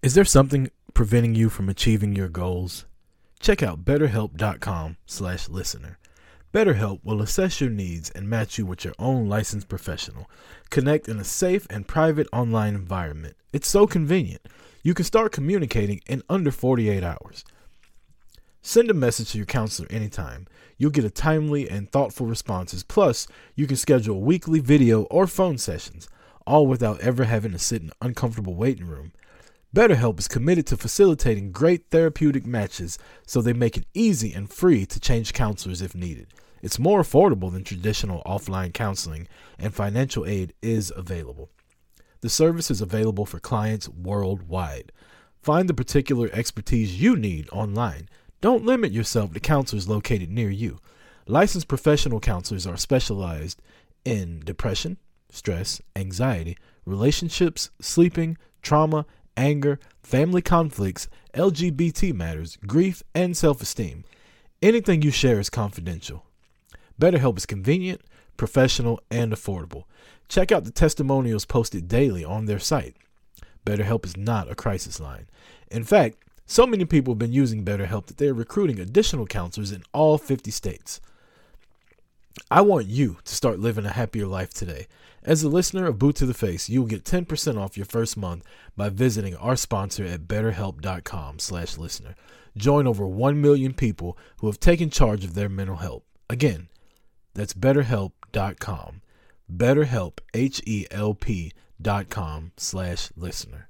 Is there something preventing you from achieving your goals? Check out BetterHelp.com/listener. BetterHelp will assess your needs and match you with your own licensed professional. Connect in a safe and private online environment. It's so convenient. You can start communicating in under 48 hours. Send a message to your counselor anytime. You'll get a timely and thoughtful responses. Plus, you can schedule weekly video or phone sessions, all without ever having to sit in an uncomfortable waiting room. BetterHelp is committed to facilitating great therapeutic matches, so they make it easy and free to change counselors if needed. It's more affordable than traditional offline counseling, and financial aid is available. The service is available for clients worldwide. Find the particular expertise you need online. Don't limit yourself to counselors located near you. Licensed professional counselors are specialized in depression, stress, anxiety, relationships, sleeping, trauma, anger, family conflicts, LGBT matters, grief, and self-esteem. Anything you share is confidential. BetterHelp is convenient, professional, and affordable. Check out the testimonials posted daily on their site. BetterHelp is not a crisis line. In fact, so many people have been using BetterHelp that they are recruiting additional counselors in all 50 states. I want you to start living a happier life today. As a listener of Boot to the Face, you will get 10% off your first month by visiting our sponsor at BetterHelp.com/listener. Join over 1 million people who have taken charge of their mental health. Again, that's BetterHelp.com. BetterHelp, HELP.com/listener.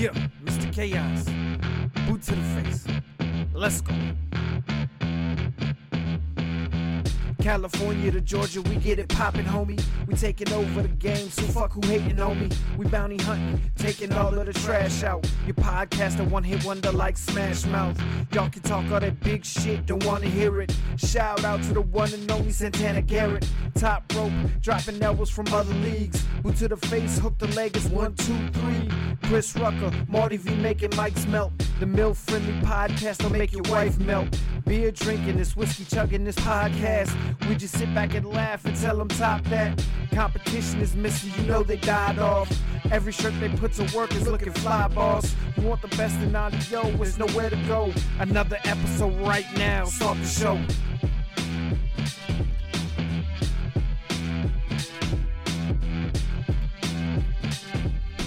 Yeah, Mr. Chaos, boot to the face. Let's go. California to Georgia, we get it poppin', homie. We taking over the game, so fuck who hatin', homie. We bounty hunting, taking all of the trash out. Your podcast, a one-hit wonder like Smash Mouth. Y'all can talk all that big shit, don't wanna hear it. Shout out to the one and only Santana Garrett. Top rope, dropping elbows from other leagues. Boot to the face, hook the leg, it's 1, 2, 3. Chris Rucker, Marty V making mics melt. The milk-friendly podcast, don't make your wife melt. Beer drinking, this whiskey chugging, this podcast. We just sit back and laugh and tell them top that. Competition is missing, you know they died off. Every shirt they put to work is looking fly, boss. You want the best in audio, there's nowhere to go. Another episode right now, start the show.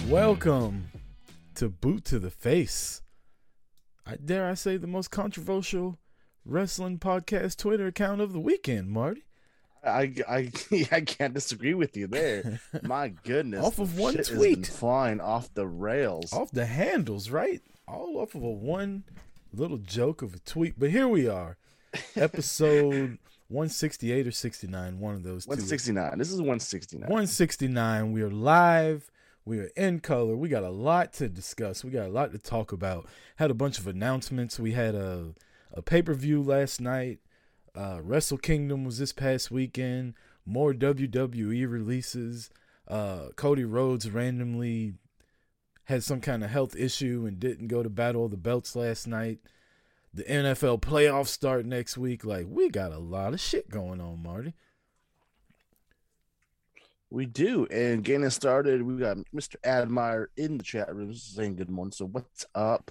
Welcome to Boot to the Face. Dare I say the most controversial wrestling podcast Twitter account of the weekend, Marty. I can't disagree with you there. My goodness. Off of one tweet, flying off the rails, off the handles, right? All off of a one little joke of a tweet. But here we are, episode 168 or 69, one of those. 169. This is 169. 169. We are live. We are in color. We got a lot to discuss. We got a lot to talk about. Had a bunch of announcements. We had a pay-per-view last night. Wrestle Kingdom was this past weekend. More WWE releases. Cody Rhodes randomly had some kind of health issue and didn't go to Battle of the Belts last night. The NFL playoffs start next week. Like, we got a lot of shit going on, Marty. We do, and getting it started, we got Mr. Admire in the chat room saying good morning. So what's up?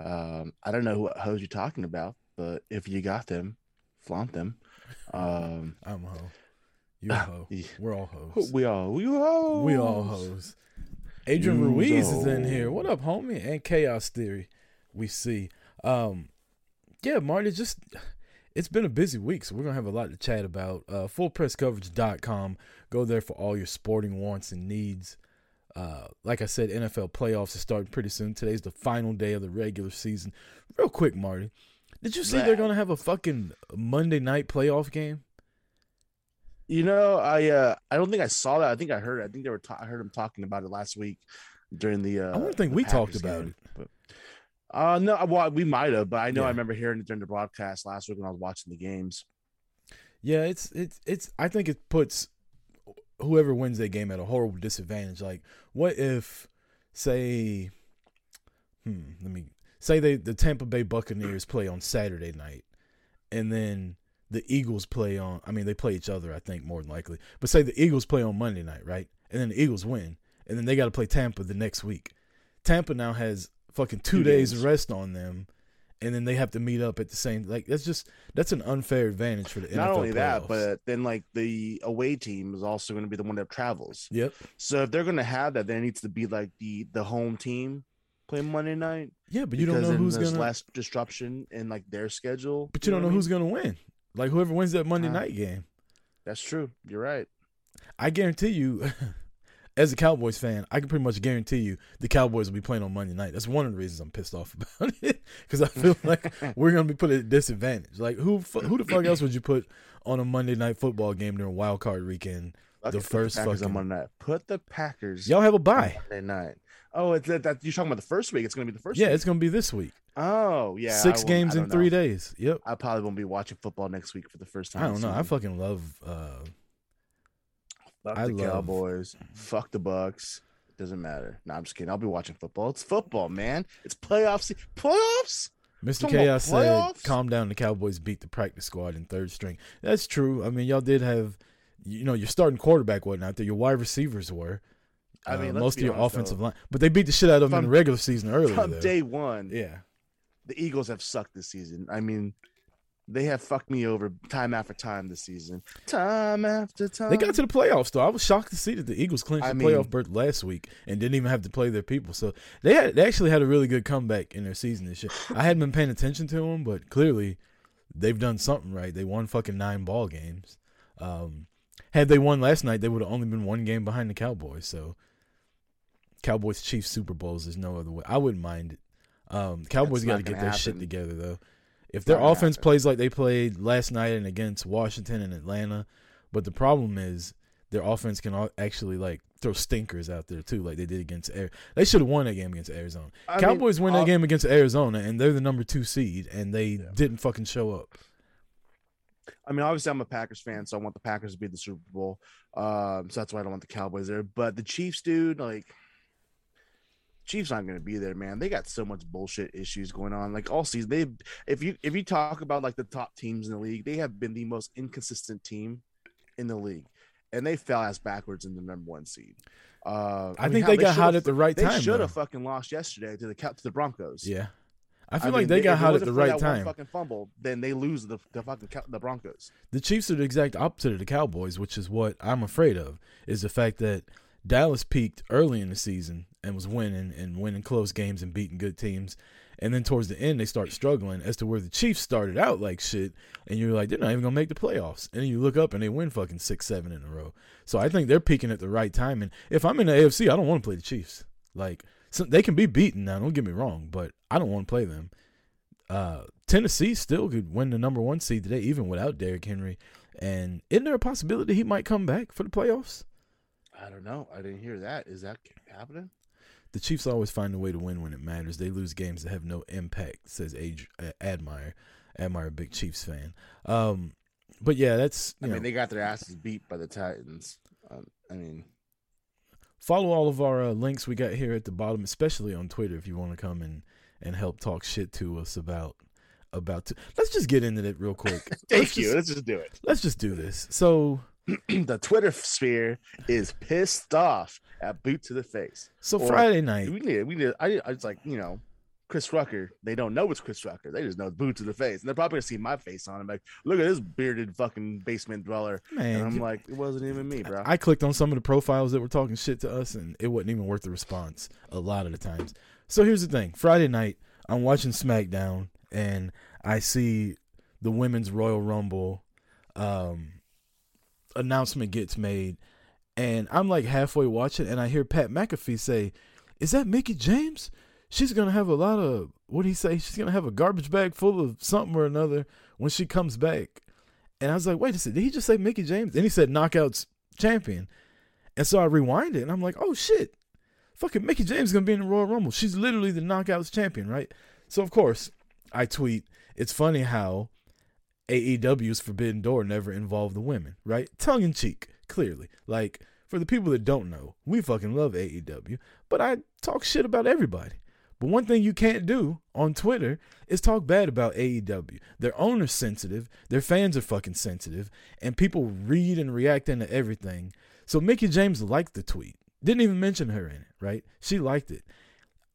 I don't know what hoes you're talking about, but if you got them, flaunt them. I'm a hoe. You're a hoe. Yeah. We're all hoes. We all hoes. Adrian you Ruiz is in here. What up, homie? And Chaos Theory, we see. Yeah, Marty, just... It's been a busy week, so we're going to have a lot to chat about. Fullpresscoverage.com. Go there for all your sporting wants and needs. Like I said, NFL playoffs are starting pretty soon. Today's the final day of the regular season. Real quick, Marty. Did you see they're going to have a fucking Monday night playoff game? You know, I don't think I saw that. I think I heard it. I think I heard them talking about it last week during the I don't think we talked about it. But... no, well, we might have, but I know I remember hearing it during the broadcast last week when I was watching the games. Yeah, it's. I think it puts whoever wins that game at a horrible disadvantage. Like, what if, say, let me say the Tampa Bay Buccaneers play on Saturday night, and then the Eagles play on, I mean, they play each other, I think, more than likely. But say the Eagles play on Monday night, right? And then the Eagles win. And then they got to play Tampa the next week. Tampa now has fucking two days rest on them. And then they have to meet up at the same, like, that's an unfair advantage for the NFL. Not only playoffs. That, but then like the away team is also going to be the one that travels. Yep. So if they're going to have that, then it needs to be like the home team playing Monday night. Yeah, but you don't know who's going to last disruption in like their schedule. But you don't know who's going to win. Like whoever wins that Monday night game. That's true. You're right. I guarantee you, as a Cowboys fan, I can pretty much guarantee you the Cowboys will be playing on Monday night. That's one of the reasons I'm pissed off about it, because I feel like we're going to be put at a disadvantage. Like who the fuck else would you put on a Monday night football game during Wild Card Weekend? The first fucking on Monday night. Put the Packers. Y'all have a bye. Monday night. Oh, it's that you're talking about the first week. It's going to be the first week. Yeah, it's going to be this week. Oh, yeah. 6 games in 3 days. Yep. I probably won't be watching football next week for the first time. I don't know. I fucking love Fuck the Cowboys. Fuck the Bucks. It doesn't matter. No, I'm just kidding. I'll be watching football. It's football, man. It's playoffs. Playoffs? Mr. Chaos said, calm down. The Cowboys beat the practice squad in third string. That's true. I mean, y'all did have, you know, your starting quarterback wasn't out there. Your wide receivers were. I mean, most of your offensive line, but they beat the shit out of them in the regular season earlier. From day one, yeah, the Eagles have sucked this season. I mean, they have fucked me over time after time this season. Time after time, they got to the playoffs though. I was shocked to see that the Eagles clinched the playoff berth last week and didn't even have to play their people. So they actually had a really good comeback in their season this year. I hadn't been paying attention to them, but clearly they've done something right. They won fucking 9 ball games. Had they won last night, they would have only been 1 game behind the Cowboys. So. Cowboys-Chiefs Super Bowls, there's no other way. I wouldn't mind it. Cowboys got to get their shit together, though. If their offense plays like they played last night and against Washington and Atlanta, but the problem is their offense can actually, like, throw stinkers out there, too, like they did against Arizona. They should have won that game against Arizona. Cowboys win that game against Arizona, and they're the number 2 seed, and they didn't fucking show up. I mean, obviously, I'm a Packers fan, so I want the Packers to be the Super Bowl. So that's why I don't want the Cowboys there. But the Chiefs, dude, like... Chiefs aren't going to be there, man. They got so much bullshit issues going on. Like all season, if you talk about like the top teams in the league, they have been the most inconsistent team in the league, and they fell ass backwards in the number 1 seed. I think they got hot at the right time. They should have fucking lost yesterday to the Broncos. Yeah, I mean, they got hot at the right time. Fucking fumble, then they lose the Broncos. The Chiefs are the exact opposite of the Cowboys, which is what I'm afraid of. Is the fact that Dallas peaked early in the season and was winning close games and beating good teams. And then towards the end, they start struggling as to where the Chiefs started out like shit. And you're like, they're not even going to make the playoffs. And then you look up and they win fucking 6, 7 in a row. So I think they're peaking at the right time. And if I'm in the AFC, I don't want to play the Chiefs. Like, they can be beaten now, don't get me wrong, but I don't want to play them. Tennessee still could win the number 1 seed today, even without Derrick Henry. And isn't there a possibility he might come back for the playoffs? I don't know. I didn't hear that. Is that happening? The Chiefs always find a way to win when it matters. They lose games that have no impact, says Admire. Admire, big Chiefs fan. But, yeah, that's... I mean, they got their asses beat by the Titans. Follow all of our links we got here at the bottom, especially on Twitter, if you want to come and help talk shit to us about let's just get into it real quick. Thank you. Let's just do it. Let's just do this. So... The Twitter sphere is pissed off at Boot to the Face. So or, Friday night, we need. I was like, you know, Chris Rucker. They don't know it's Chris Rucker. They just know Boot to the Face, and they're probably gonna see my face on it. Like, look at this bearded fucking basement dweller. Man, and I'm like, it wasn't even me, bro. I clicked on some of the profiles that were talking shit to us, and it wasn't even worth the response a lot of the times. So here's the thing: Friday night, I'm watching SmackDown, and I see the Women's Royal Rumble. Announcement gets made, and I'm like halfway watching, and I hear Pat McAfee say, "Is that Mickie James? She's gonna have a lot of she's gonna have a garbage bag full of something or another when she comes back." And I was like, "Wait a second, did he just say Mickie James?" And he said Knockouts champion, and so I rewind it, and I'm like, "Oh shit, fucking Mickie James is gonna be in the Royal Rumble. She's literally the Knockouts champion, right?" So of course I tweet, "It's funny how AEW's Forbidden Door never involved the women," right? Tongue in cheek, clearly. Like, for the people that don't know, we fucking love AEW, but I talk shit about everybody. But one thing you can't do on Twitter is talk bad about AEW. Their owners sensitive, their fans are fucking sensitive, and people read and react into everything. So Mickie James liked the tweet. Didn't even mention her in it, right? She liked it.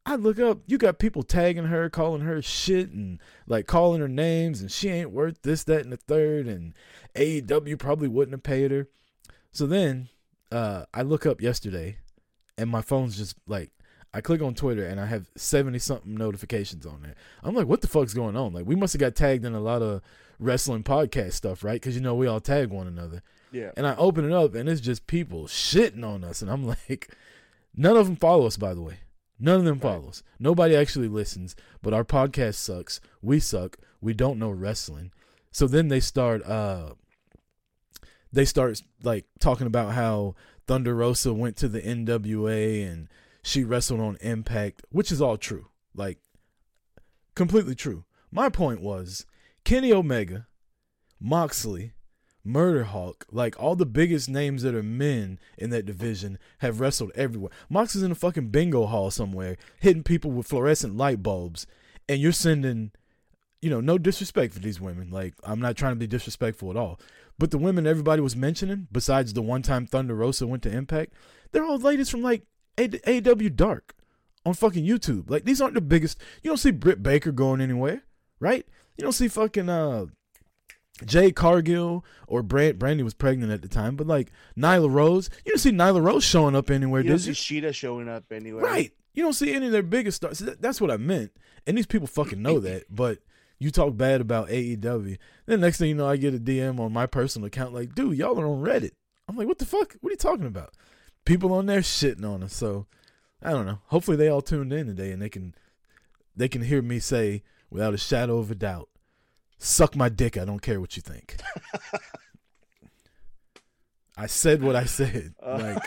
I look up, you got people tagging her, calling her shit, and like calling her names, and she ain't worth this, that, and the third, and AEW probably wouldn't have paid her. So then I look up yesterday, and my phone's just like, I click on Twitter and I have 70-something notifications on there. I'm like, what the fuck's going on? Like, we must have got tagged in a lot of wrestling podcast stuff, right? Because, you know, we all tag one another. Yeah. And I open it up and it's just people shitting on us. And I'm like, none of them follow us, by the way. None of them follow us. Nobody actually listens. But our podcast sucks. We suck. We don't know wrestling. So then they start like talking about how Thunder Rosa went to the NWA and she wrestled on Impact, which is all true. Like, completely true. My point was, Kenny Omega, Moxley, Murder Hawk, like, all the biggest names that are men in that division have wrestled everywhere. Moxley's in a fucking bingo hall somewhere, hitting people with fluorescent light bulbs, and you're sending, you know, no disrespect for these women. Like, I'm not trying to be disrespectful at all. But the women everybody was mentioning, besides the one time Thunder Rosa went to Impact, they're all ladies from, like, AEW Dark on fucking YouTube. Like, these aren't the biggest. You don't see Britt Baker going anywhere, right? You don't see fucking Jay Cargill or Brandy was pregnant at the time, but like Nyla Rose. You don't see Nyla Rose showing up anywhere, do you? You don't see Shida showing up anywhere. Right. You don't see any of their biggest stars. That's what I meant. And these people fucking know that, but you talk bad about AEW. Then next thing you know, I get a DM on my personal account like, dude, y'all are on Reddit. I'm like, what the fuck? What are you talking about? People on there shitting on us, so I don't know. Hopefully they all tuned in today and they can hear me say without a shadow of a doubt, suck my dick, I don't care what you think. I said what I said. Like,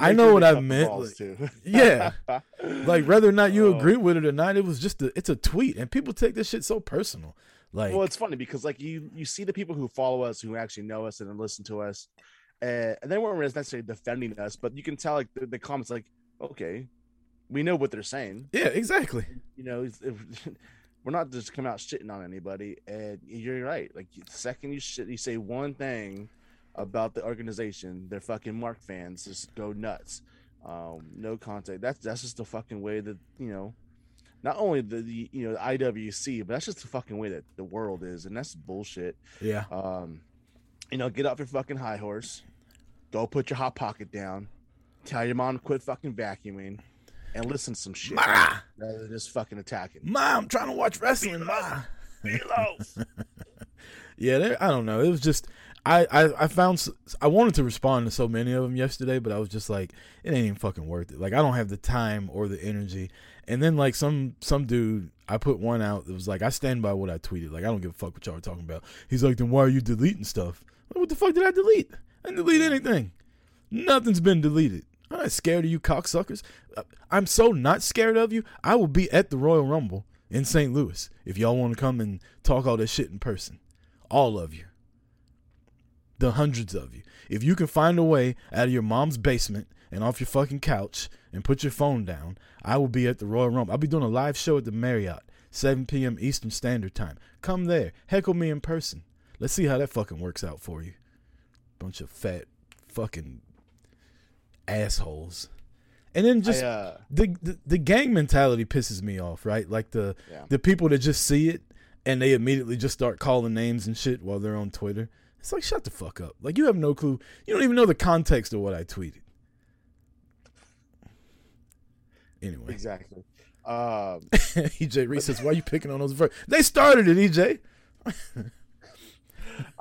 I know what I meant. Like, yeah. Like, whether or not you agree with it or not, it was just it's a tweet, and people take this shit so personal. Like, well, it's funny because like you see the people who follow us, who actually know us and listen to us. And they weren't necessarily defending us, but you can tell like the comments, like, okay, we know what they're saying. Yeah, exactly. You know, we're not just coming out shitting on anybody. And you're right. Like, the second you say one thing about the organization, their fucking Mark fans just go nuts. No contact. That's just the fucking way that, you know, not only the you know, IWC, but that's just the fucking way that the world is, and that's bullshit. Yeah. You know, get off your fucking high horse, go put your hot pocket down, tell your mom to quit fucking vacuuming, and listen to some shit rather than just fucking attacking. Ma, I'm trying to watch wrestling, Ma. Yeah, I don't know. It was just, I wanted to respond to so many of them yesterday, but I was just like, it ain't even fucking worth it. Like, I don't have the time or the energy. And then like some dude, I put one out that was like, I stand by what I tweeted. Like, I don't give a fuck what y'all are talking about. He's like, then why are you deleting stuff? What the fuck did I delete? I didn't delete anything. Nothing's been deleted. I'm not scared of you cocksuckers. I'm so not scared of you. I will be at the Royal Rumble in St. Louis if y'all want to come and talk all this shit in person. All of you. The hundreds of you. If you can find a way out of your mom's basement and off your fucking couch and put your phone down, I will be at the Royal Rumble. I'll be doing a live show at the Marriott, 7 p.m. Eastern Standard Time. Come there. Heckle me in person. Let's see how that fucking works out for you. Bunch of fat fucking assholes. And then just the gang mentality pisses me off, right? Like the people that just see it and they immediately just start calling names and shit while they're on Twitter. It's like, shut the fuck up. Like, you have no clue. You don't even know the context of what I tweeted. Anyway. Exactly. EJ Reese says, why are you picking on those verses? They started it, EJ.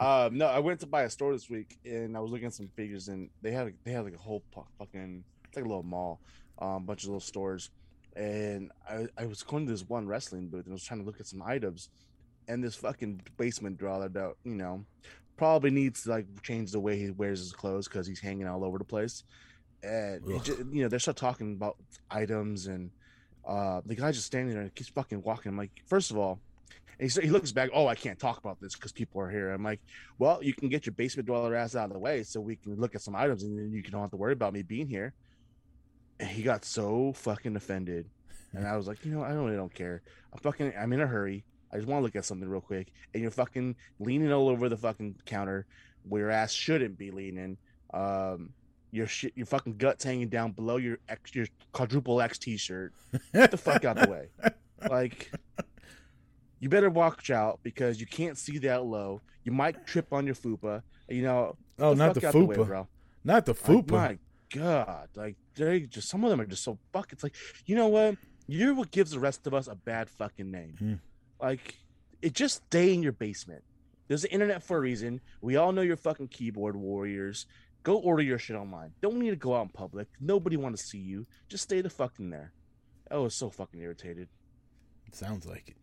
No, I went to buy a store this week and I was looking at some figures, and they have like a whole fucking, it's like a little mall, bunch of little stores, and I was going to this one wrestling booth and I was trying to look at some items, and this fucking basement drawer that, you know, probably needs to like change the way he wears his clothes because he's hanging all over the place, and just, you know, they're still talking about items, and the guy just standing there and keeps fucking walking. I'm like, first of all. And he looks back, oh, I can't talk about this because people are here. I'm like, well, you can get your basement dweller ass out of the way so we can look at some items, and then you don't have to worry about me being here. And he got so fucking offended. And I was like, you know, I really don't care. I'm in a hurry. I just want to look at something real quick. And you're fucking leaning all over the fucking counter where your ass shouldn't be leaning. Your fucking guts hanging down below your quadruple X t-shirt. Get the fuck out of the way. Like, you better watch out because you can't see that low. You might trip on your fupa. You know, oh, not the fupa. Like, my God, like they just some of them are just so fuck. It's like, you know what? You're what gives the rest of us a bad fucking name. Like, it just stay in your basement. There's the internet for a reason. We all know you're fucking keyboard warriors. Go order your shit online. Don't need to go out in public. Nobody want to see you. Just stay the fuck in there. I was so fucking irritated. Sounds like it.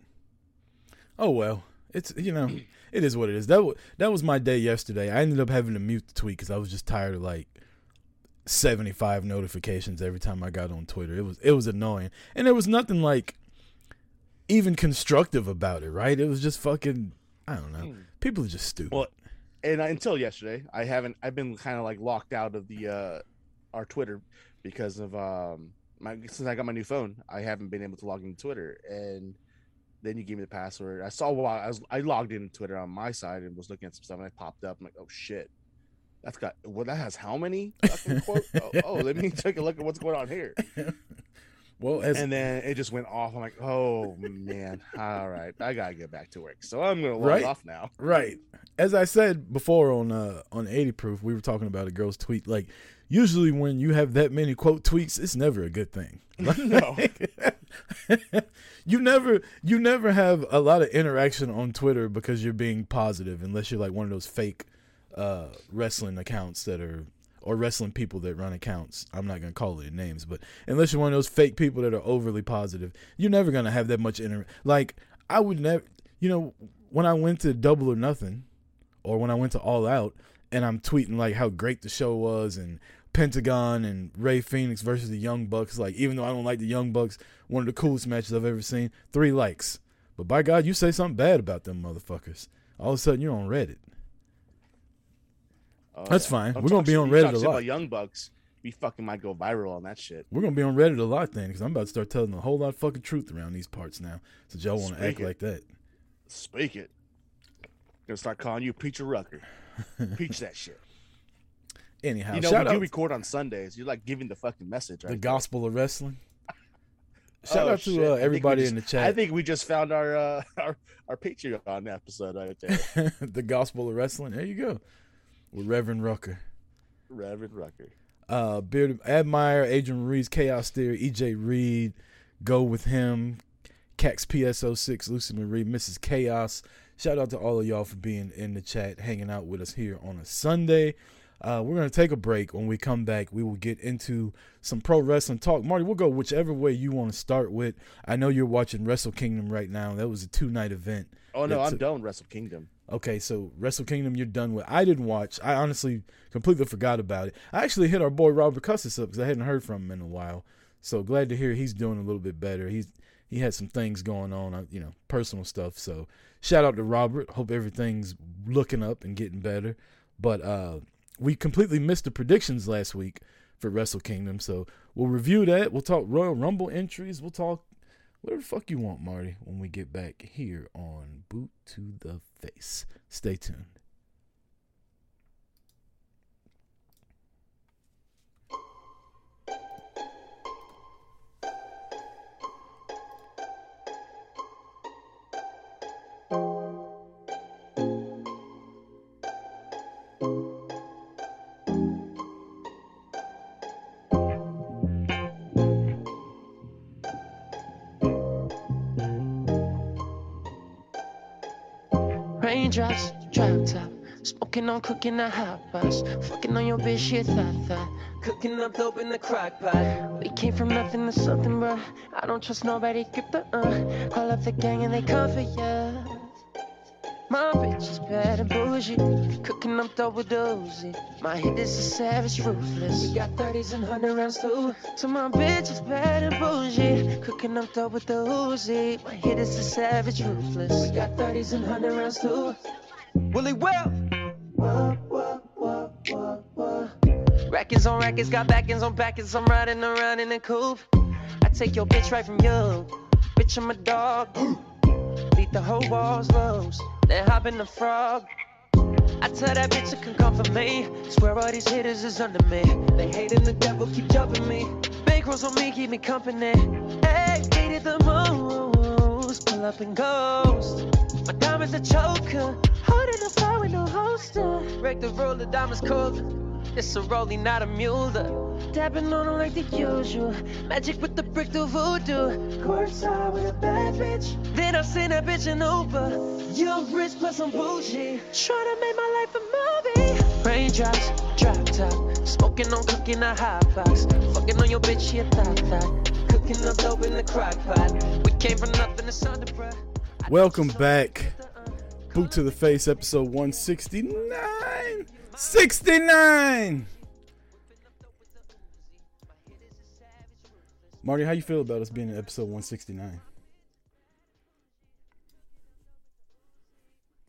Oh well, it's, you know, it is what it is. That was my day yesterday. I ended up having to mute the tweet because I was just tired of like 75 notifications every time I got on Twitter. It was annoying, and there was nothing like even constructive about it. Right? It was just fucking, I don't know. People are just stupid. Well, and until yesterday, I've been kind of like locked out of the our Twitter because of since I got my new phone, I haven't been able to log into Twitter. And then you gave me the password. I saw I logged into Twitter on my side and was looking at some stuff, and I popped up. I'm like, oh shit, that has how many fucking quotes? oh, let me take a look at what's going on here. Well, and then it just went off. I'm like, oh man, all right, I gotta get back to work. So I'm gonna log off now. Right. As I said before on 80 Proof, we were talking about a girl's tweet. Like, usually when you have that many quote tweets, it's never a good thing. No. You never have a lot of interaction on Twitter because you're being positive, unless you're like one of those fake wrestling accounts or wrestling people that run accounts. I'm not gonna call it names, but unless you're one of those fake people that are overly positive, you're never gonna have that much like, I would never, you know, when I went to Double or Nothing, or when I went to All Out, and I'm tweeting like how great the show was and Pentagon and Rey Fénix versus the Young Bucks, like, even though I don't like the Young Bucks, one of the coolest matches I've ever seen, 3 likes. But by God, you say something bad about them motherfuckers, all of a sudden you're on Reddit. That's fine. We're going to be on Reddit a lot. About Young Bucks, we fucking might go viral on that shit. We're going to be on Reddit a lot then, because I'm about to start telling a whole lot of fucking truth around these parts now, since y'all want to act like that. Speak it. Going to start calling you Preacher Rucker. Preach that shit. Anyhow, you know, shout out. You record on Sundays. You're like giving the fucking message, right? The gospel of wrestling. Shout out to everybody in the chat. I think we just found our Patreon episode right there. The gospel of wrestling. There you go. With Reverend Rucker. Beard Admire, Adrian Reed's Chaos Theory, EJ Reed, Go With Him, Cax PSO6, Lucy Marie, Mrs. Chaos. Shout out to all of y'all for being in the chat, hanging out with us here on a Sunday. We're going to take a break. When we come back, we will get into some pro wrestling talk. Marty, we'll go whichever way you want to start with. I know you're watching Wrestle Kingdom right now. That was a 2-night event. Oh, no, I'm done with Wrestle Kingdom. Okay, so Wrestle Kingdom you're done with. I didn't watch. I honestly completely forgot about it. I actually hit our boy Robert Custis up because I hadn't heard from him in a while. So glad to hear he's doing a little bit better. He had some things going on, you know, personal stuff. So shout out to Robert. Hope everything's looking up and getting better. But we completely missed the predictions last week for Wrestle Kingdom, so we'll review that. We'll talk Royal Rumble entries. We'll talk whatever the fuck you want, Marty, when we get back here on Boot to the Face. Stay tuned. Raindrops, drop top, smoking on cooking a hot box, fucking on your bitch, your thought, cooking up dope in the crock pot. We came from nothing to something, bro. I don't trust nobody, grip the call up the gang and they come for ya. My bitch is bad and bougie, cooking up double dozy. My hit is a savage, ruthless. We got 30s and 100 rounds too. So my bitch is bad and bougie, cooking up double dozy. My hit is a savage, ruthless. We got 30s and 100 rounds too. Willie Will. Rackets on rackets, got backings on backings. I'm riding around in a coupe. I take your bitch right from you. Bitch, I'm a dog. Beat the whole walls loose, then hop in the frog. I tell that bitch it can come for me. Swear all these hitters is under me. They hating the devil, keep jumping me. Big rolls on me, keep me company. Hey, hated the moves, pull up and ghost. My diamond's a choker, holding the fire with no holster. Break the rule, the diamond's cold. It's a rolling, not a mule. Dabbing on them like the usual. Magic with the brick to voodoo. Courtside with a bad bitch. Then I send that bitch an Uber. Young rich plus I'm bougie. Tryna make my life a movie. Raindrops, drop top. Smoking on cooking a hot box. Fucking on your bitch, she a thot thot. Cooking up dope in the crock pot. We came from nothing to something, bruh. Welcome back. Boot to the Face, episode 169. 69. Marty, how you feel about us being in episode 169?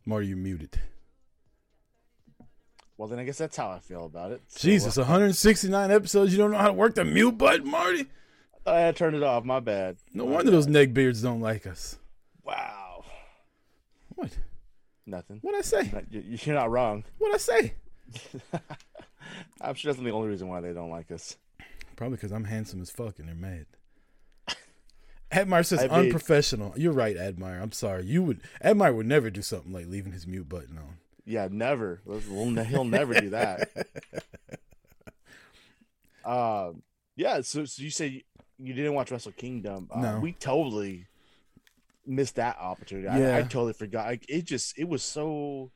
Marty, you're muted. Well, then I guess that's how I feel about it. So, Jesus, 169 episodes. You don't know how to work the mute button, Marty? I turned it off. My bad. No wonder those neckbeards don't like us. Wow. What? Nothing. What'd I say? You're not wrong. What'd I say? I'm sure that's not the only reason why they don't like us. Probably because I'm handsome as fuck and they're mad. Admire says unprofessional. You're right, Admire. I'm sorry. Admire would never do something like leaving his mute button on. Yeah, never. He'll never do that. Yeah. So you said you didn't watch Wrestle Kingdom. No. We totally missed that opportunity. Yeah. I totally forgot. It was so.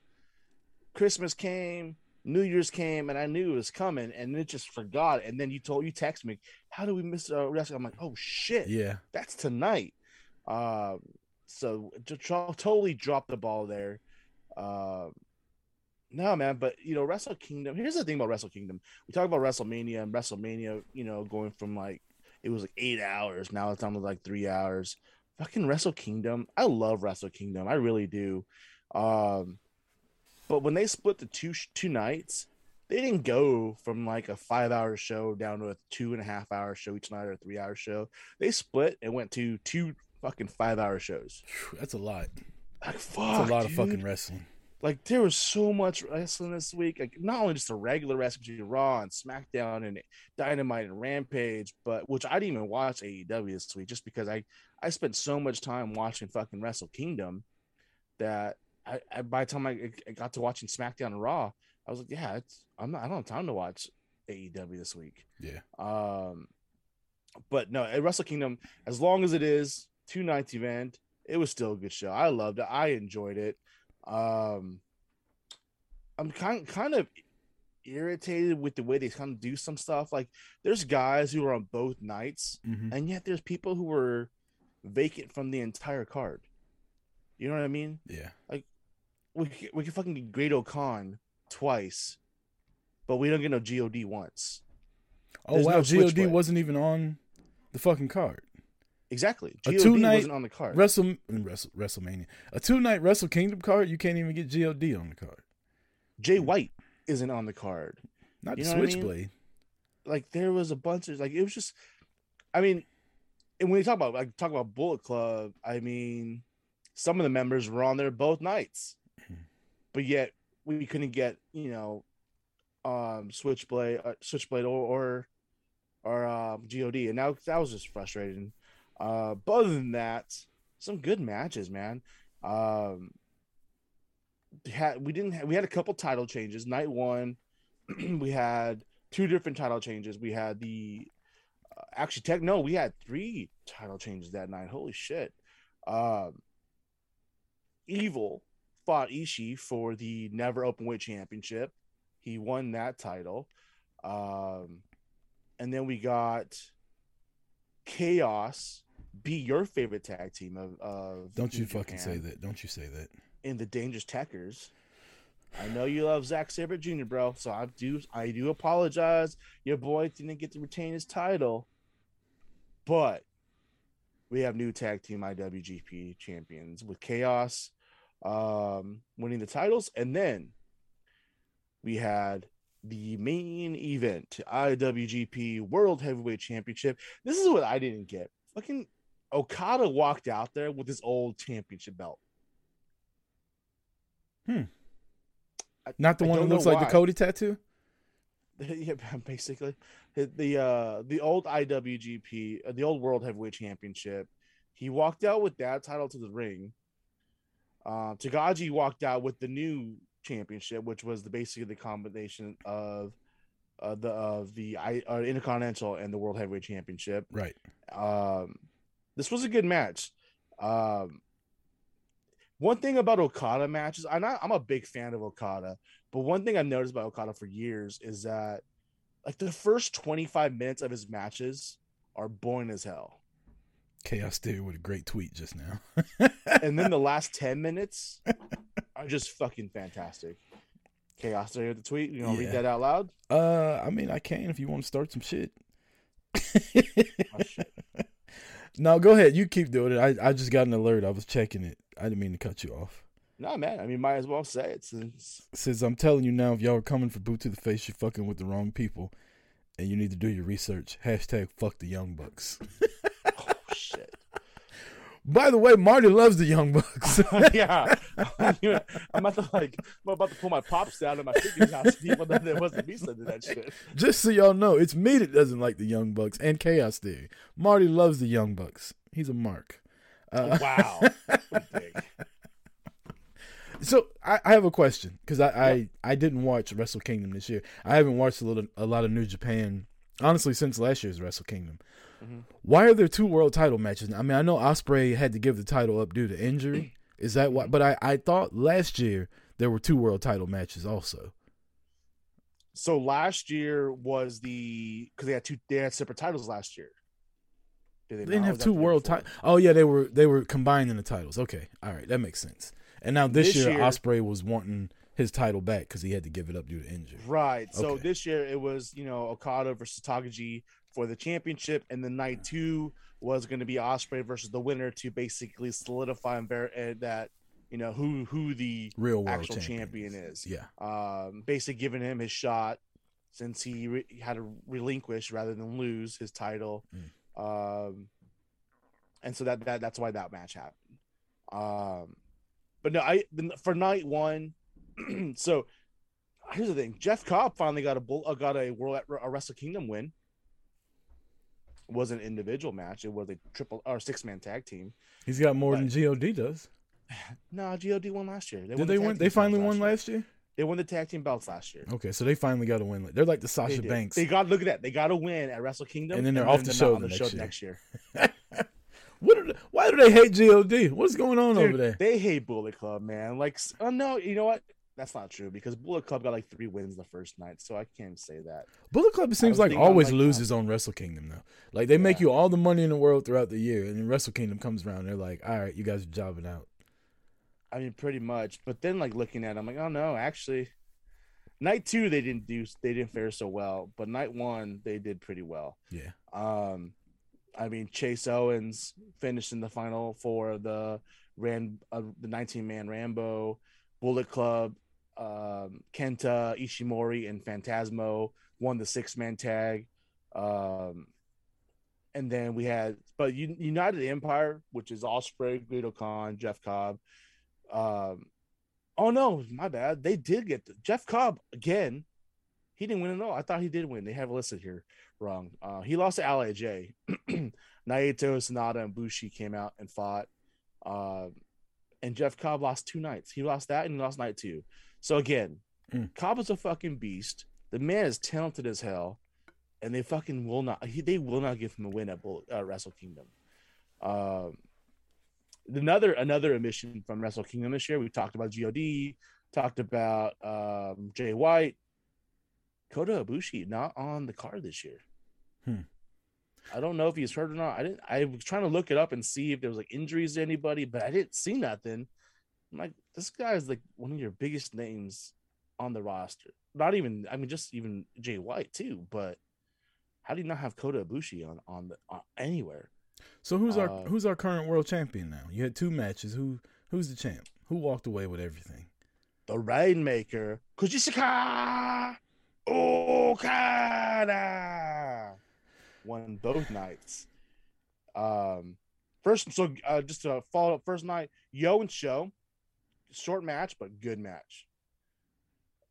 Christmas came. New Year's came, and I knew it was coming, and it just forgot. And then you text me, "How do we miss wrestling?" I'm like, "Oh shit, yeah, that's tonight." So totally dropped the ball there. No man, but Wrestle Kingdom. Here's the thing about Wrestle Kingdom: we talk about WrestleMania and WrestleMania, going from like it was like 8 hours, now it's down to like 3 hours. Fucking Wrestle Kingdom. I love Wrestle Kingdom. I really do. But when they split the two nights, they didn't go from like a 5-hour show down to a 2.5-hour show each night or a 3-hour show. They split and went to two fucking 5-hour shows. That's a lot. Like, fuck, that's a lot, dude. Of fucking wrestling. Like, there was so much wrestling this week. Like, not only just the regular wrestling, Raw and SmackDown and Dynamite and Rampage, but which I didn't even watch AEW this week just because I spent so much time watching fucking Wrestle Kingdom that. By the time I got to watching SmackDown and Raw, I was like, yeah, I don't have time to watch AEW this week. Yeah. But no, at Wrestle Kingdom, as long as it is 2 nights event, it was still a good show. I loved it. I enjoyed it. I'm kind of irritated with the way they kind of do some stuff. Like, there's guys who are on both nights, mm-hmm. and yet there's people who were vacant from the entire card. You know what I mean? Yeah. Like. We can fucking get Great O'Khan twice, but we don't get no GOD once. Oh, there's wow. No GOD wasn't even on the fucking card. Exactly. GOD wasn't on the card. WrestleMania. A 2-night Wrestle Kingdom card, you can't even get GOD on the card. Jay White isn't on the card. Not the Switchblade. I mean? Like, there was a bunch of, like, it was just, I mean, and when you talk about Bullet Club, I mean, some of the members were on there both nights. But yet we couldn't get, Switchblade or GOD, and that was just frustrating. But other than that, some good matches, man. We had a couple title changes. Night one, we had 2 different title changes. We had we had 3 title changes that night. Holy shit! Evil fought Ishii for the Never Openweight Championship. He won that title. And then we got Chaos be your favorite tag team of Don't you Japan fucking say that. Don't you say that. In the Dangerous Techers. I know you love Zack Sabre Jr., bro, so I do apologize. Your boy didn't get to retain his title. But we have new tag team IWGP champions with Chaos winning the titles, and then we had the main event, IWGP World Heavyweight Championship. This is what I didn't get. Fucking Okada walked out there with his old championship belt. Not the one that looks like the Cody tattoo? Yeah, basically. The old IWGP, the old World Heavyweight Championship. He walked out with that title to the ring. Tagaji walked out with the new championship, which was basically the combination of the Intercontinental and the World Heavyweight Championship. Right. This was a good match. One thing about Okada matches, I'm a big fan of Okada, but one thing I've noticed about Okada for years is that, like, the first 25 minutes of his matches are boring as hell. Chaos Theory with a great tweet just now. And then the last 10 minutes are just fucking fantastic. Chaos Theory with the tweet. You want to read that out loud? I mean, I can if you want to start some shit. Oh, shit. No, go ahead. You keep doing it. I just got an alert. I was checking it. I didn't mean to cut you off. No, man. I mean, might as well say it since I'm telling you now, if y'all are coming for boot to the face, you're fucking with the wrong people, and you need to do your research. Hashtag fuck the Young Bucks. Oh, shit. By the way, Marty loves the Young Bucks. Yeah. I'm about to pull my pops down in my figure's house. People that there wasn't me sending that shit. Just so y'all know, it's me that doesn't like the Young Bucks and Chaos Theory. Marty loves the Young Bucks. He's a mark. Wow. So I have a question because I didn't watch Wrestle Kingdom this year. I haven't watched a lot of New Japan, honestly, since last year's Wrestle Kingdom. Mm-hmm. Why are there two world title matches? I mean, I know Ospreay had to give the title up due to injury. Is that why? But I thought last year there were two world title matches also. So last year was because they had separate titles last year. They didn't have two world titles. Oh yeah, they were combining the titles. Okay, all right, that makes sense. And now this year Ospreay was wanting his title back because he had to give it up due to injury. Right. Okay. So this year it was Okada versus Takagi for the championship, and then night two was going to be Ospreay versus the winner to basically solidify and that who the real world actual champion is. Yeah. Basically giving him his shot since he had to relinquish rather than lose his title. And so that's why that match happened. But no, for night one. So here's the thing: Jeff Cobb finally got a Wrestle Kingdom win. It was an individual match. It was a triple or 6-man tag team. He's got more than GOD does. No, GOD won last year. They finally won last year. They won the tag team belts last year. Okay, so they finally got a win. They're like the Sasha Banks. They got a win at Wrestle Kingdom, and then they're off the show next year. Why do they hate GOD? What's going on over there? They hate Bullet Club, man. Like, oh no, you know what? That's not true because Bullet Club got like 3 wins the first night, so I can't say that. Bullet Club seems like always loses on Wrestle Kingdom though. Like they make you all the money in the world throughout the year, and then Wrestle Kingdom comes around, and they're like, all right, you guys are jobbing out. I mean, pretty much. But then, like looking at it, I'm like, oh no, actually, night two they didn't fare so well, but night one they did pretty well. Yeah. I mean, Chase Owens finished in the final for the 19-man Rambo, Bullet Club, Kenta, Ishimori, and Phantasmo won the 6-man tag, and then we had United Empire, which is Ospreay, Great O'Khan, Jeff Cobb. Oh no, my bad. They did get Jeff Cobb again. He didn't win at all. I thought he did win. They have it listed here wrong. He lost to L.A.J. Naito, Sonata, and Bushi came out and fought. And Jeff Cobb lost 2 nights. He lost that and he lost night 2. So again, Cobb is a fucking beast. The man is talented as hell, and they fucking will not. They will not give him a win at Wrestle Kingdom. Another omission from Wrestle Kingdom this year. We talked about GOD, talked about Jay White. Kota Ibushi not on the card this year. I don't know if he's hurt or not. I was trying to look it up and see if there was like injuries to anybody, but I didn't see nothing. I'm like, this guy is like one of your biggest names on the roster. Just even Jay White too. But how do you not have Kota Ibushi on anywhere? So who's our current world champion now? You had 2 matches. Who's the champ? Who walked away with everything? The Rainmaker, Kazuchika Okada won both nights. Just to follow up, first night, Yo and Show, short match but good match.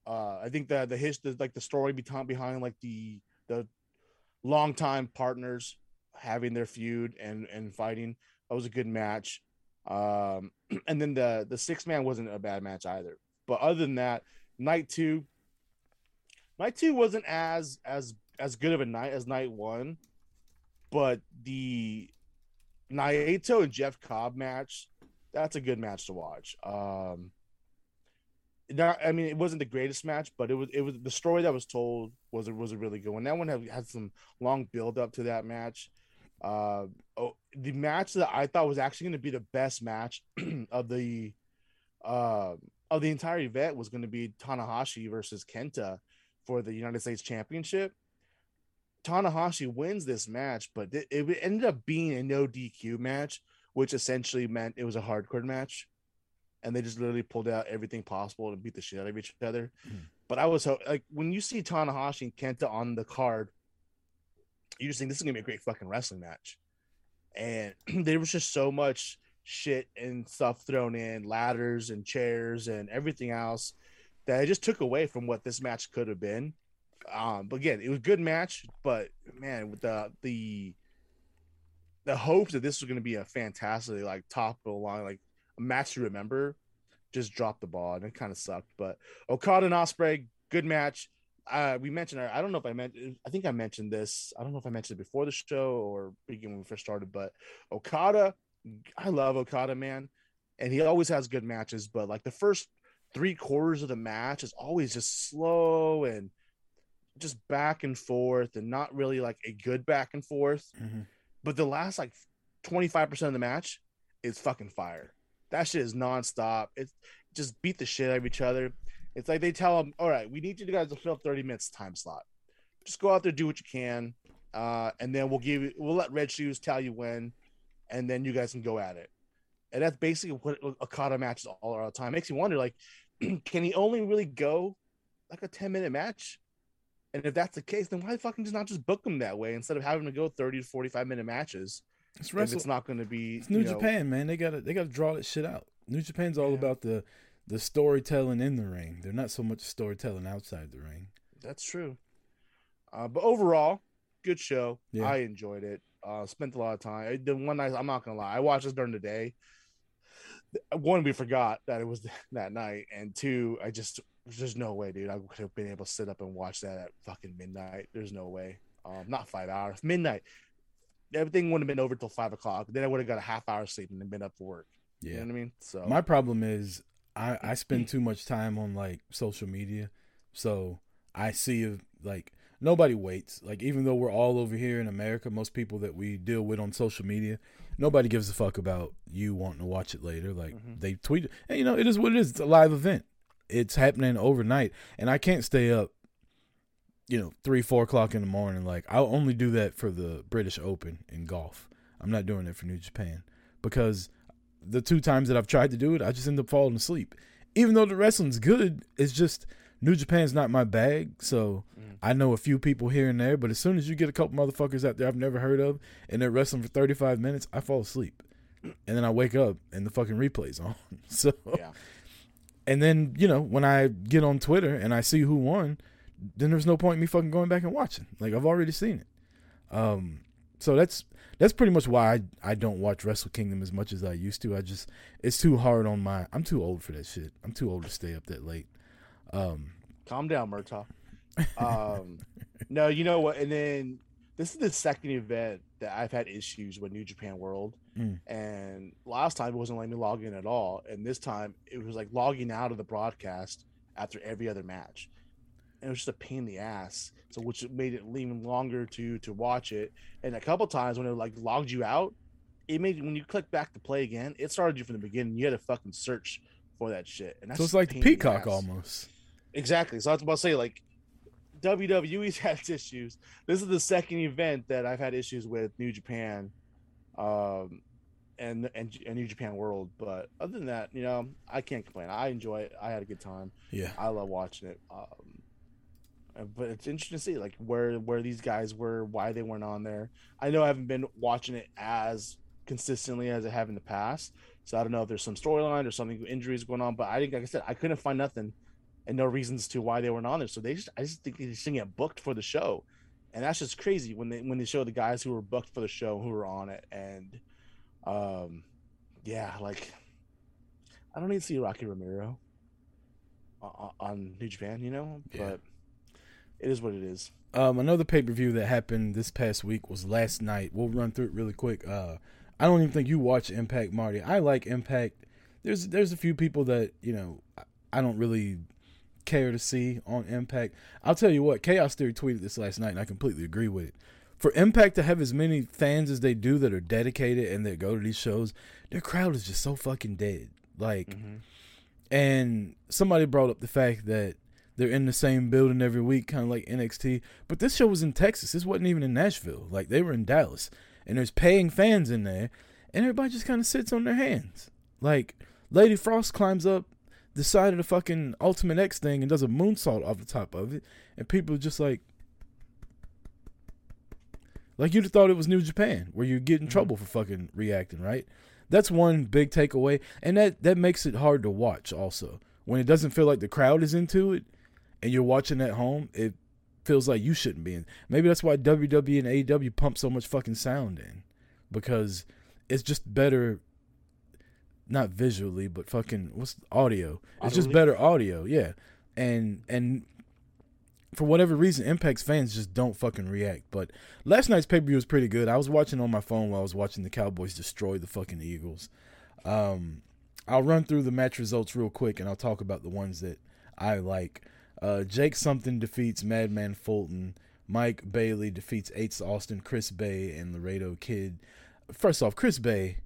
I think that the story behind like the longtime partners having their feud and fighting, that was a good match. And then the six-man wasn't a bad match either. But other than that, night two wasn't as good of a night as night one, but the Naito and Jeff Cobb match, that's a good match to watch. It wasn't the greatest match, but it was the story that was told was a really good one. That one had some long build up to that match. The match that I thought was actually going to be the best match of the entire event was going to be Tanahashi versus Kenta for the United States Championship. Tanahashi wins this match, but it ended up being a no DQ match, which essentially meant it was a hardcore match, and they just literally pulled out everything possible to beat the shit out of each other. But I was like, when you see Tanahashi and Kenta on the card, you just think this is gonna be a great fucking wrestling match, and there was just so much shit and stuff thrown in, ladders and chairs and everything else, that it just took away from what this match could have been. But again, it was a good match, but man, with the hopes that this was going to be a fantastic, like, top of the line, like, a match to remember, just dropped the ball, and it kind of sucked. But Okada and Ospreay, good match. We mentioned, I think I mentioned this. I don't know if I mentioned it before the show or when we first started, but Okada, I love Okada, man. And he always has good matches, but like the first three quarters of the match is always just slow and just back and forth and not really like a good back and forth. Mm-hmm. But the last like 25% of the match is fucking fire. That shit is nonstop. It's just beat the shit out of each other. It's like they tell them, all right, we need you guys to fill up 30 minutes time slot. Just go out there, do what you can, and then we'll let Red Shoes tell you when, and then you guys can go at it. And that's basically what Okada matches all around the time. Makes me wonder, like, can he only really go like a 10-minute match? And if that's the case, then why fucking just not just book them that way instead of having to go 30 to 45-minute matches? It's not going to be. It's New Japan, man. They got to draw that shit out. New Japan's all about the storytelling in the ring. They're not so much storytelling outside the ring. That's true. But overall, good show. Yeah. I enjoyed it. Spent a lot of time. The one night, I'm not gonna lie, I watched this during the day. One, we forgot that it was that night, and two, I just there's no way, dude, I could have been able to sit up and watch that at fucking midnight. There's no way. Not 5 hours. Midnight. Everything wouldn't have been over till 5 o'clock. Then I would have got a half hour sleep and then been up for work. Yeah. You know what I mean? So my problem is I spend too much time on like social media. So I see like nobody waits. Like, even though we're all over here in America, most people that we deal with on social media, nobody gives a fuck about you wanting to watch it later. Like, they tweet it. And, you know, it is what it is. It's a live event. It's happening overnight. And I can't stay up, you know, 3-4 o'clock in the morning. Like, I'll only do that for the British Open in golf. I'm not doing it for New Japan, because the two times that I've tried to do it, I just end up falling asleep. Even though the wrestling's good, it's just New Japan's not my bag. So I know a few people here and there, but as soon as you get a couple motherfuckers out there I've never heard of and they're wrestling for 35 minutes, I fall asleep. And then I wake up and the fucking replay's on. So, yeah. And then, you know, when I get on Twitter and I see who won, then there's no point in me fucking going back and watching. Like, I've already seen it. So that's pretty much why I don't watch Wrestle Kingdom as much as I used to. It's too hard on I'm too old for that shit. I'm too old to stay up that late. Calm down, Murtaugh. No, you know what? And then this is the second event that I've had issues with New Japan World. And last time it wasn't letting me log in at all. And this time it was like logging out of the broadcast after every other match. And it was just a pain in the ass, so which made it even longer to watch it. And a couple times when it like logged you out, it made when you click back to play again, it started you from the beginning. You had to fucking search for that shit. And that's so it's like the Peacock almost. Exactly. So I was about to say, like, WWE's had issues. This is the second event that I've had issues with New Japan, and New Japan World. But other than that, you know, I can't complain. I enjoy it. I had a good time. Yeah, I love watching it. but it's interesting to see like where these guys were, why they weren't on there. I know I haven't been watching it as consistently as I have in the past, so I don't know if there's some storyline or something, injuries going on, but I think, like I said, I couldn't find nothing and no reasons to why they weren't on there. So I just think they just didn't get booked for the show, and that's just crazy when they show the guys who were booked for the show who were on it. And yeah, like I don't need to see Rocky Romero on New Japan, you know, yeah. But it is what it is. Another pay-per-view that happened this past week was last night. We'll run through it really quick. I don't even think you watch Impact, Marty. I like Impact. There's a few people that, you know, I don't really care to see on Impact. I'll tell you what, Chaos Theory tweeted this last night, and I completely agree with it. For Impact to have as many fans as they do that are dedicated and that go to these shows, their crowd is just so fucking dead. Like, mm-hmm. And somebody brought up the fact that they're in the same building every week, kind of like NXT. But this show was in Texas. This wasn't even in Nashville. Like, they were in Dallas. And there's paying fans in there. And everybody just kind of sits on their hands. Like, Lady Frost climbs up the side of the fucking Ultimate X thing and does a moonsault off the top of it. And people are just like, you'd have thought it was New Japan, where you get in trouble for fucking reacting, right? That's one big takeaway. And that makes it hard to watch also. When it doesn't feel like the crowd is into it, and you're watching at home, it feels like you shouldn't be in. Maybe that's why WWE and AEW pump so much fucking sound in, because it's just better, not visually, but fucking, what's audio? It's just better audio, yeah. And for whatever reason, Impact's fans just don't fucking react. But last night's pay-per-view was pretty good. I was watching on my phone while I was watching the Cowboys destroy the fucking Eagles. I'll run through the match results real quick, and I'll talk about the ones that I like. Jake something defeats Madman Fulton. Mike Bailey defeats Ace Austin, Chris Bay, and Laredo Kid. First off, Chris Bay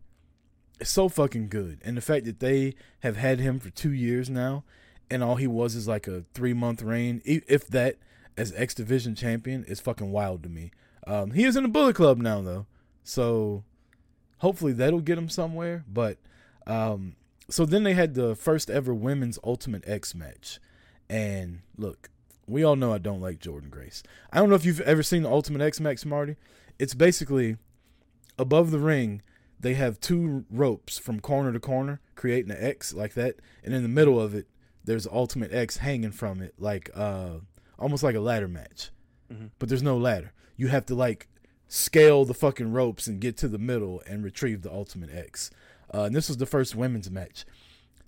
is so fucking good. And the fact that they have had him for 2 years now, and all he was is like a 3-month reign, if that, as X Division champion, is fucking wild to me. He is in the Bullet Club now, though. So hopefully that'll get him somewhere. But so then they had the first ever women's Ultimate X match. And look, we all know I don't like Jordan Grace. I don't know if you've ever seen the Ultimate X match, Marty. It's basically above the ring, they have two ropes from corner to corner, creating an X like that. And in the middle of it, there's Ultimate X hanging from it, like almost like a ladder match. Mm-hmm. But there's no ladder. You have to like scale the fucking ropes and get to the middle and retrieve the Ultimate X. And this was the first women's match.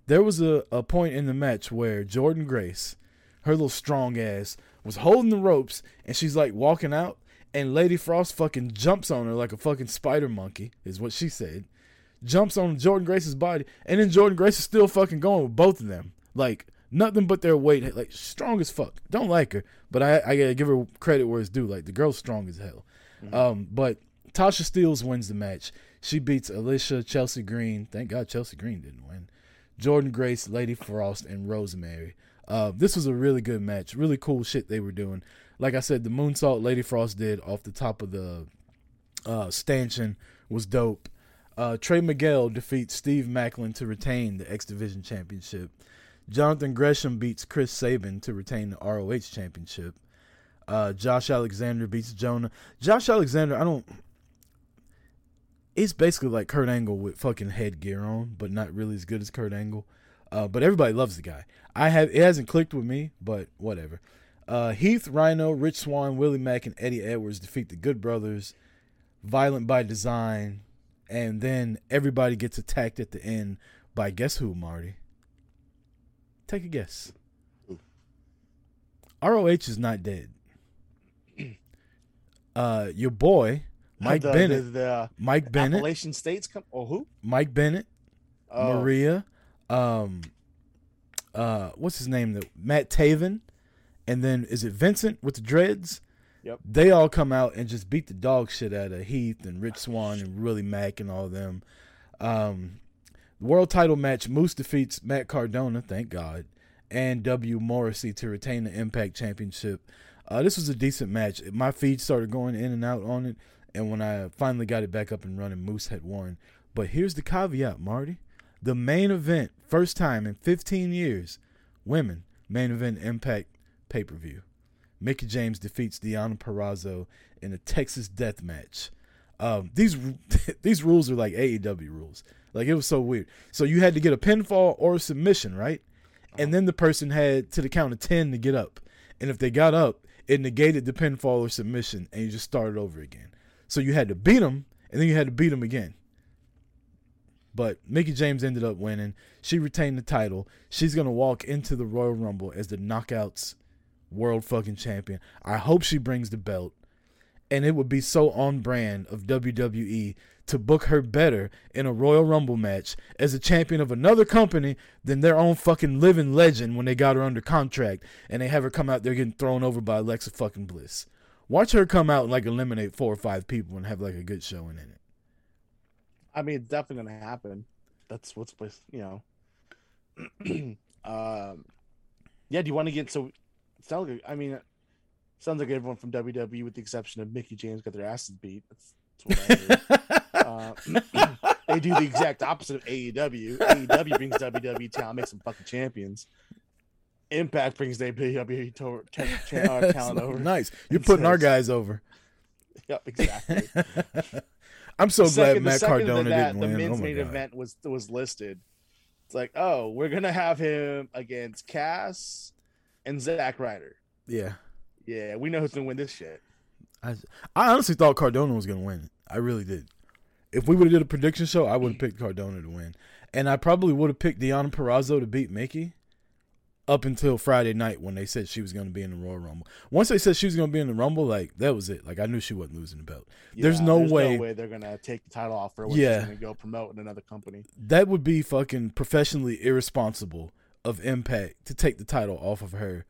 There was a point in the match where Jordan Grace, her little strong ass, was holding the ropes, and she's, like, walking out, and Lady Frost fucking jumps on her like a fucking spider monkey, is what she said. Jumps on Jordan Grace's body, and then Jordan Grace is still fucking going with both of them. Like, nothing but their weight. Like, strong as fuck. Don't like her, but I gotta give her credit where it's due. Like, the girl's strong as hell. Mm-hmm. But Tasha Steelz wins the match. She beats Alicia, Chelsea Green. Thank God Chelsea Green didn't win. Jordan Grace, Lady Frost, and Rosemary. This was a really good match. Really cool shit they were doing. Like I said, the moonsault Lady Frost did off the top of the stanchion was dope. Trey Miguel defeats Steve Macklin to retain the X Division Championship. Jonathan Gresham beats Chris Sabin to retain the ROH Championship. Josh Alexander beats Jonah. Josh Alexander, It's basically like Kurt Angle with fucking headgear on, but not really as good as Kurt Angle. But everybody loves the guy. It hasn't clicked with me, but whatever. Heath, Rhino, Rich Swann, Willie Mack, and Eddie Edwards defeat the Good Brothers, Violent by Design, and then everybody gets attacked at the end by guess who, Marty? Take a guess. ROH is not dead. Your boy... Mike Bennett. Appalachian States. Who? Mike Bennett. Maria. What's his name? Matt Taven. And then is it Vincent with the dreads? Yep. They all come out and just beat the dog shit out of Heath and Rich Swann and Willie Mack and all of them. World title match. Moose defeats Matt Cardona. Thank God. And W. Morrissey to retain the Impact Championship. This was a decent match. My feed started going in and out on it. And when I finally got it back up and running, Moose had won. But here's the caveat, Marty. The main event, first time in 15 years, women, main event Impact pay-per-view. Mickie James defeats Deonna Purrazzo in a Texas death match. These rules are like AEW rules. Like, it was so weird. So you had to get a pinfall or a submission, right? And then the person had to the count of 10 to get up. And if they got up, it negated the pinfall or submission, and you just started over again. So you had to beat them, and then you had to beat them again. But Mickie James ended up winning. She retained the title. She's going to walk into the Royal Rumble as the Knockouts world fucking champion. I hope she brings the belt. And it would be so on brand of WWE to book her better in a Royal Rumble match as a champion of another company than their own fucking living legend when they got her under contract and they have her come out there getting thrown over by Alexa fucking Bliss. Watch her come out and like eliminate 4 or 5 people and have like a good showing in it. I mean, it's definitely going to happen. That's what's, you know. Do you want to get, so, sounds like everyone from WWE, with the exception of Mickie James, got their asses beat. That's what I do. They do the exact opposite of AEW. AEW brings WWE talent, makes them fucking champions. Impact brings WWE talent over. Nice. You're putting our guys over. Yep, exactly. I'm so glad Matt Cardona didn't win. The men's main event was listed. It's like, oh, we're going to have him against Cass and Zack Ryder. Yeah. Yeah, we know who's going to win this shit. I honestly thought Cardona was going to win. I really did. If we would have did a prediction show, I would have picked Cardona to win. And I probably would have picked Deonna Purrazzo to beat Mickie up until Friday night when they said she was going to be in the Royal Rumble. Once they said she was going to be in the Rumble, like, that was it. Like, I knew she wasn't losing the belt. Yeah, there's no way they're going to take the title off her when she's going to go promote in another company. That would be fucking professionally irresponsible of Impact to take the title off of her,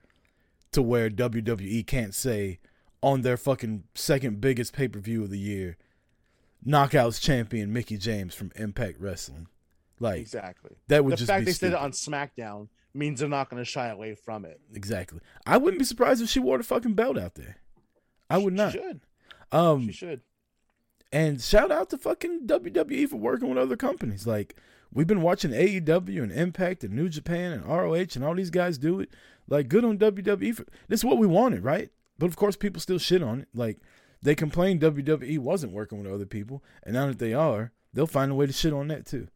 to where WWE can't say on their fucking second biggest pay-per-view of the year, Knockouts champion Mickie James from Impact Wrestling. Like, exactly. That would just be stupid. The fact they said it on SmackDown means they're not going to shy away from it. Exactly. I wouldn't be surprised if she wore the fucking belt out there. I would not. She should. She should. And shout out to fucking WWE for working with other companies. Like, we've been watching AEW and Impact and New Japan and ROH and all these guys do it. Like, good on WWE. This is what we wanted, right? But, of course, people still shit on it. Like, they complained WWE wasn't working with other people. And now that they are, they'll find a way to shit on that, too.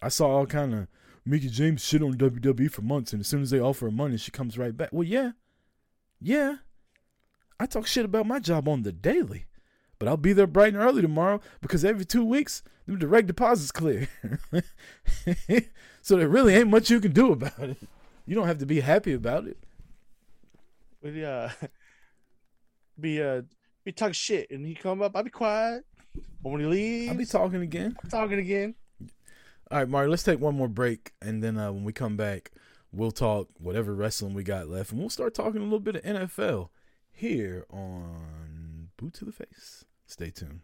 I saw all kind of Mickie James shit on WWE for months, and as soon as they offer her money, she comes right back. Well, yeah. Yeah. I talk shit about my job on the daily. But I'll be there bright and early tomorrow because every 2 weeks, them direct deposits clear. So there really ain't much you can do about it. You don't have to be happy about it. We talk shit and he come up, I'll be quiet. But when he leaves, I'll be talking again. All right, Mario, let's take one more break. And then when we come back, we'll talk whatever wrestling we got left. And we'll start talking a little bit of NFL here on Boot to the Face. Stay tuned.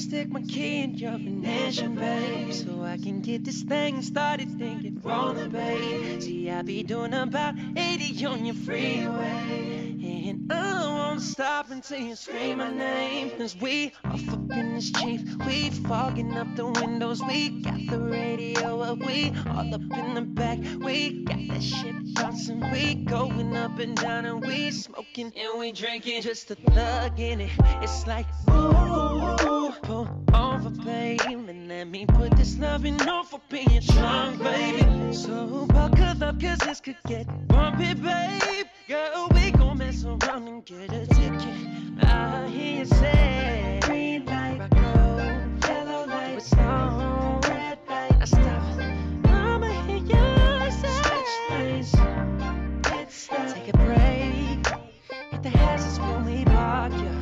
Stick my key in your ignition, babe, so I can get this thing started thinking rolling, babe. See, I be doing about 80 on your freeway, and I won't stop until you scream my name. Cause we are fucking this chief, we fogging up the windows, we got the radio up, we all up in the back, we got that shit bouncing, we going up and down, and we smoking and we drinking, just a thug in it. It's like, ooh, pull over, babe, and let me put this loving on for being drunk, baby. So buckle up, cause this could get bumpy, babe. Girl, we gon' mess around and get a ticket. I hear you say green light, rock road, yellow light, what's on, red light, I stop. I'ma hear you say switch lanes, let's stop. Take a break, hit the hazards when we park, yeah.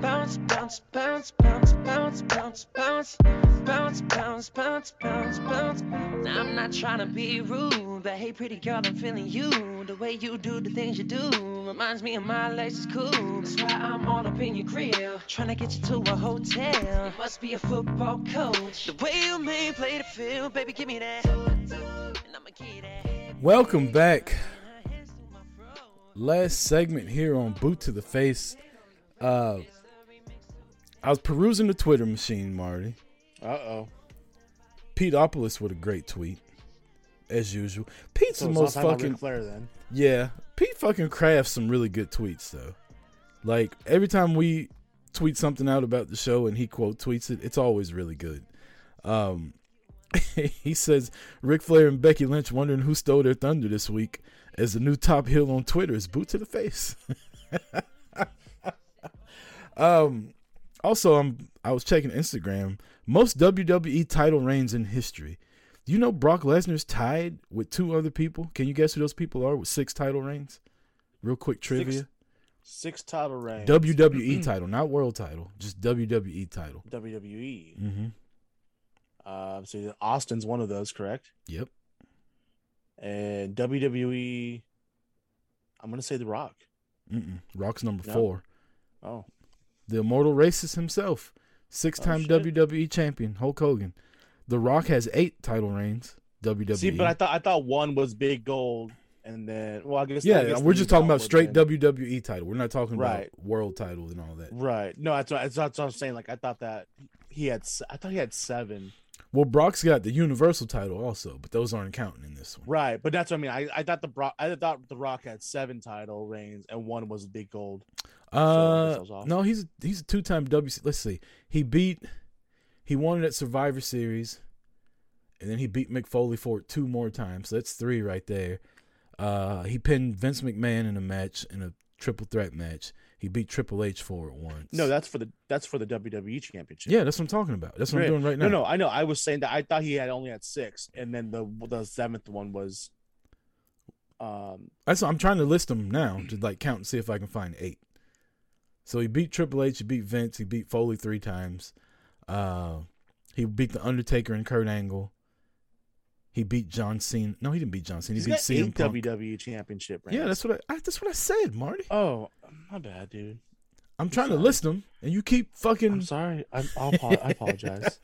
Bounce, bounce, bounce, bounce, bounce, bounce, bounce, bounce, bounce, bounce, bounce, sounds. Now I'm not trying to be rude, but hey, pretty girl, I'm feeling you. The way you do the things you do reminds me of my Lexus coupe. That's why I'm all up in your grill, trying to get you to a hotel. You must be a football coach. The way you may play the field, baby, give me that. And I'ma get that. Welcome back. Last segment here on Boot to the Face. I was perusing the Twitter machine, Marty. Uh-oh. Pete Opolis with a great tweet, as usual. Pete's so the most fucking... Claire, then. Yeah. Pete fucking crafts some really good tweets, though. Like, every time we tweet something out about the show and he quote tweets it, it's always really good. He says, Ric Flair and Becky Lynch wondering who stole their thunder this week as the new top heel on Twitter is Boot to the Face. Also, I was checking Instagram. Most WWE title reigns in history. Do you know Brock Lesnar's tied with two other people? Can you guess who those people are with six title reigns? Real quick trivia. Six title reigns. WWE title, not world title. Just WWE title. WWE. Mm-hmm. So Austin's one of those, correct? Yep. And WWE, I'm going to say The Rock. Rock's number four. Oh. The immortal racist himself, six-time WWE champion Hulk Hogan. The Rock has 8 title reigns. WWE. See, but I thought one was Big Gold, and then I guess we're just talking about straight WWE title. We're not talking about world title and all that. Right? No, that's what I'm saying. Like I thought he had 7. Well, Brock's got the Universal title also, but those aren't counting in this one. Right, but that's what I mean. I thought The Rock had 7 title reigns and one was Big Gold. No, he's a 2-time WC. Let's see. He won it at Survivor Series, and then he beat Mick Foley for it 2 more times. So that's 3 right there. He pinned Vince McMahon in a triple threat match. He beat Triple H for it once. No, that's for the WWE Championship. Yeah, that's what I'm talking about. That's what I'm doing right now. No, I know. I was saying that I thought he had only had 6, and then the 7th one was. I'm trying to list them now to like count and see if I can find 8. So he beat Triple H, he beat Vince, he beat Foley 3 times. He beat The Undertaker and Kurt Angle. He beat John Cena. No, he didn't beat John Cena. He beat CM Punk. WWE Championship. Right? Yeah, that's what I said, Marty. Oh, my bad, dude. I'm trying to list them, and you keep fucking. I'm sorry. I apologize.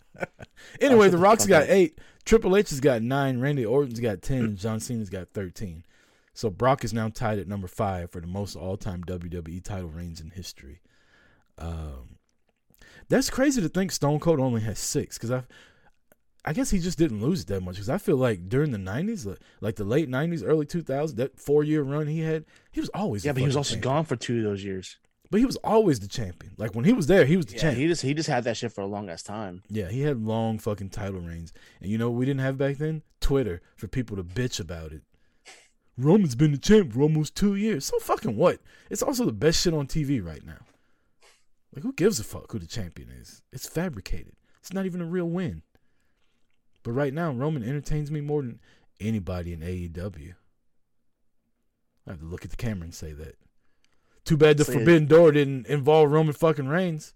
Anyway, The Rock's got 8. Triple H has got 9. Randy Orton's got 10. And John Cena's got 13. So Brock is now tied at number 5 for the most all-time WWE title reigns in history. That's crazy to think Stone Cold only has 6 because I guess he just didn't lose it that much because I feel like during the 90s, like the late 90s, early 2000s, that 4-year run he had, he was always the champion. Yeah, but he was also gone for 2 of those years. But he was always the champion. Like when he was there, he was the champion. He just had that shit for a long ass time. Yeah, he had long fucking title reigns. And you know what we didn't have back then? Twitter for people to bitch about it. Roman's been the champ for almost 2 years. So fucking what? It's also the best shit on TV right now. Like, who gives a fuck who the champion is? It's fabricated. It's not even a real win. But right now, Roman entertains me more than anybody in AEW. I have to look at the camera and say that. Too bad the Forbidden Door didn't involve Roman fucking Reigns.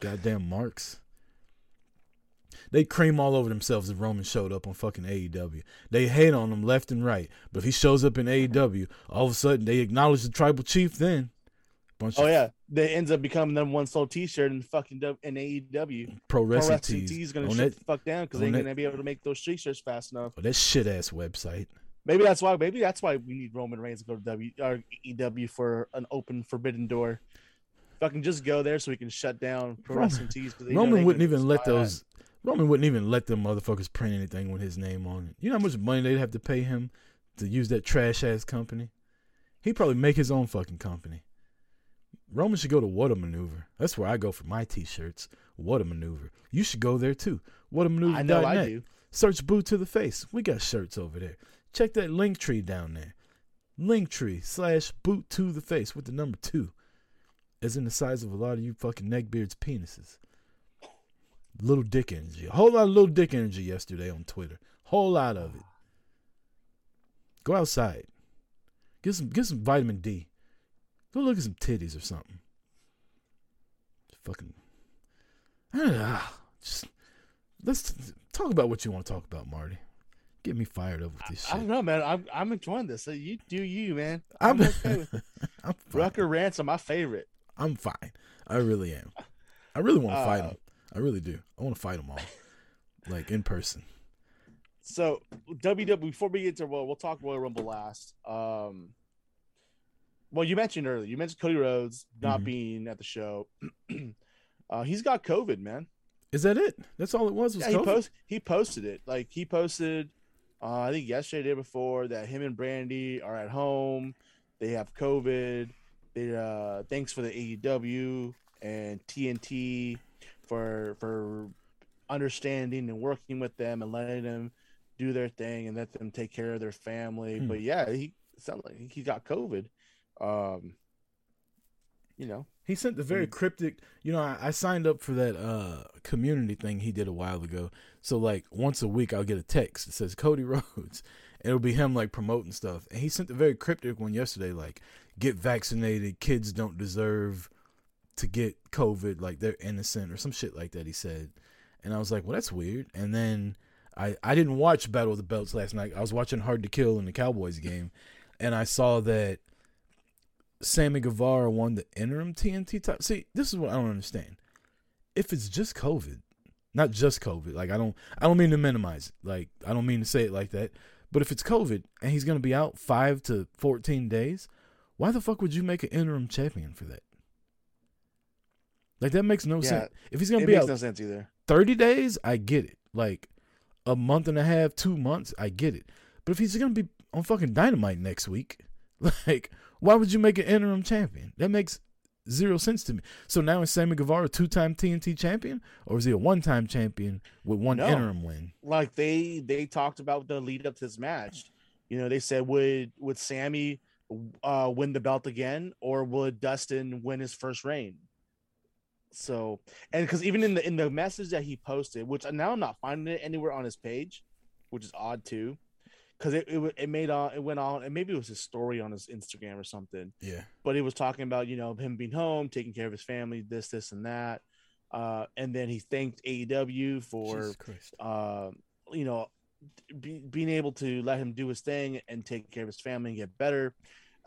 Goddamn marks. They cream all over themselves if Roman showed up on fucking AEW. They hate on him left and right. But if he shows up in AEW, all of a sudden they acknowledge the tribal chief then. That ends up becoming them one sold T-shirt in fucking AEW. Pro Wrestling Tees going to shut the fuck down because they ain't going to be able to make those T-shirts fast enough. Oh, that shit-ass website. Maybe that's why we need Roman Reigns to go to AEW for an open Forbidden Door. Fucking just go there so we can shut down Pro Wrestling Tees. Roman wouldn't even let them motherfuckers print anything with his name on it. You know how much money they'd have to pay him to use that trash-ass company? He'd probably make his own fucking company. Roman should go to What a Maneuver. That's where I go for my T-shirts. What a Maneuver. You should go there, too. WhatAManeuver.net. I know I do. Search Boot to the Face. We got shirts over there. Check that Linktree down there. Linktree.com/Boot to the Face with the number 2. As in the size of a lot of you fucking neckbeards' penises. Little dick energy. A whole lot of little dick energy yesterday on Twitter. Whole lot of it. Go outside. Get some vitamin D. Go look at some titties or something. Fucking, I don't know. Just let's Talk about what you want to talk about, Marty. Get me fired up with this shit. I don't know, man. I'm enjoying this. So you do you, man. I'm okay with it. I'm fine. Rucker rants are my favorite. I'm fine. I really am. I really want to fight him. I really do. I want to fight them all, like in person. So WWE, before we get to we'll talk Royal Rumble last. Well, you mentioned earlier. You mentioned Cody Rhodes not being at the show. He's got COVID, man. Is that it? That's all it was. Yeah, COVID? He posted it. Like he posted, I think yesterday, the day before, that him and Brandy are at home. They have COVID. They thanks for the AEW and TNT for understanding and working with them and letting them do their thing and let them take care of their family. But yeah, he sounded like he got COVID. You know, he sent the very cryptic, you know, I signed up for that community thing he did a while ago. So like once a week I'll get a text that says Cody Rhodes. It'll be him like promoting stuff. And he sent the very cryptic one yesterday, like get vaccinated. Kids don't deserve to get COVID. Like they're innocent or some shit like that. He said, and I was like, well, that's weird. And then I didn't watch Battle of the Belts last night. I was watching Hard to Kill in the Cowboys game. And I saw that Sammy Guevara won the interim TNT title. See, this is what I don't understand. If it's just COVID, not just COVID, like I don't mean to minimize it. Like I don't mean to say it like that. But if it's COVID and he's gonna be out 5 to 14 days, why the fuck would you make an interim champion for that? Like that makes no sense. If he's gonna be out, it makes no sense either. 30 days, I get it. Like a month and a half, 2 months, I get it. But if he's gonna be on fucking Dynamite next week, like why would you make an interim champion? That makes zero sense to me. So now is Sammy Guevara a 2-time TNT champion, or is he a 1-time champion with one interim win? Like they talked about the lead up to this match. You know, they said would Sammy win the belt again, or would Dustin win his first reign? So, and because even in the message that he posted, which now I'm not finding it anywhere on his page, which is odd too, because it went on, and maybe it was his story on his Instagram or something. Yeah. But it was talking about, you know, him being home, taking care of his family, this and that, and then he thanked AEW for, you know, being able to let him do his thing and take care of his family and get better,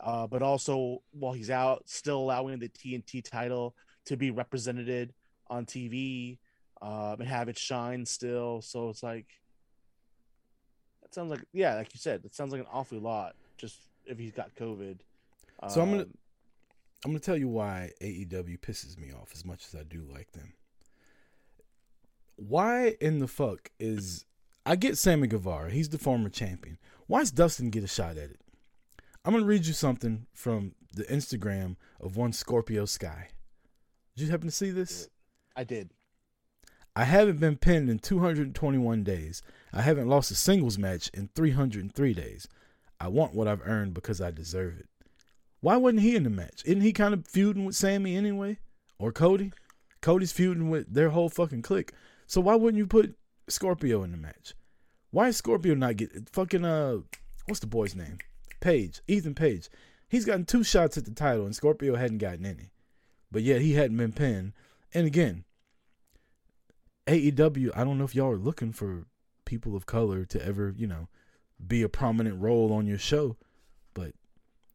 but also while he's out, still allowing the TNT title to be represented on TV and have it shine still. So it's like, that sounds like, yeah, like you said, that sounds like an awful lot just if he's got COVID. So I'm going to tell you why AEW pisses me off as much as I do like them. Why in the fuck is, I get Sammy Guevara. He's the former champion. Why does Dustin get a shot at it? I'm going to read you something from the Instagram of one Scorpio Sky. Did you happen to see this? I did. I haven't been pinned in 221 days. I haven't lost a singles match in 303 days. I want what I've earned because I deserve it. Why wasn't he in the match? Isn't he kind of feuding with Sammy anyway? Or Cody? Cody's feuding with their whole fucking clique. So why wouldn't you put Scorpio in the match? Why is Scorpio not getting fucking, what's the boy's name? Page. Ethan Page. He's gotten 2 shots at the title and Scorpio hadn't gotten any. But yet he hadn't been pinned. And again, AEW, I don't know if y'all are looking for people of color to ever, you know, be a prominent role on your show. But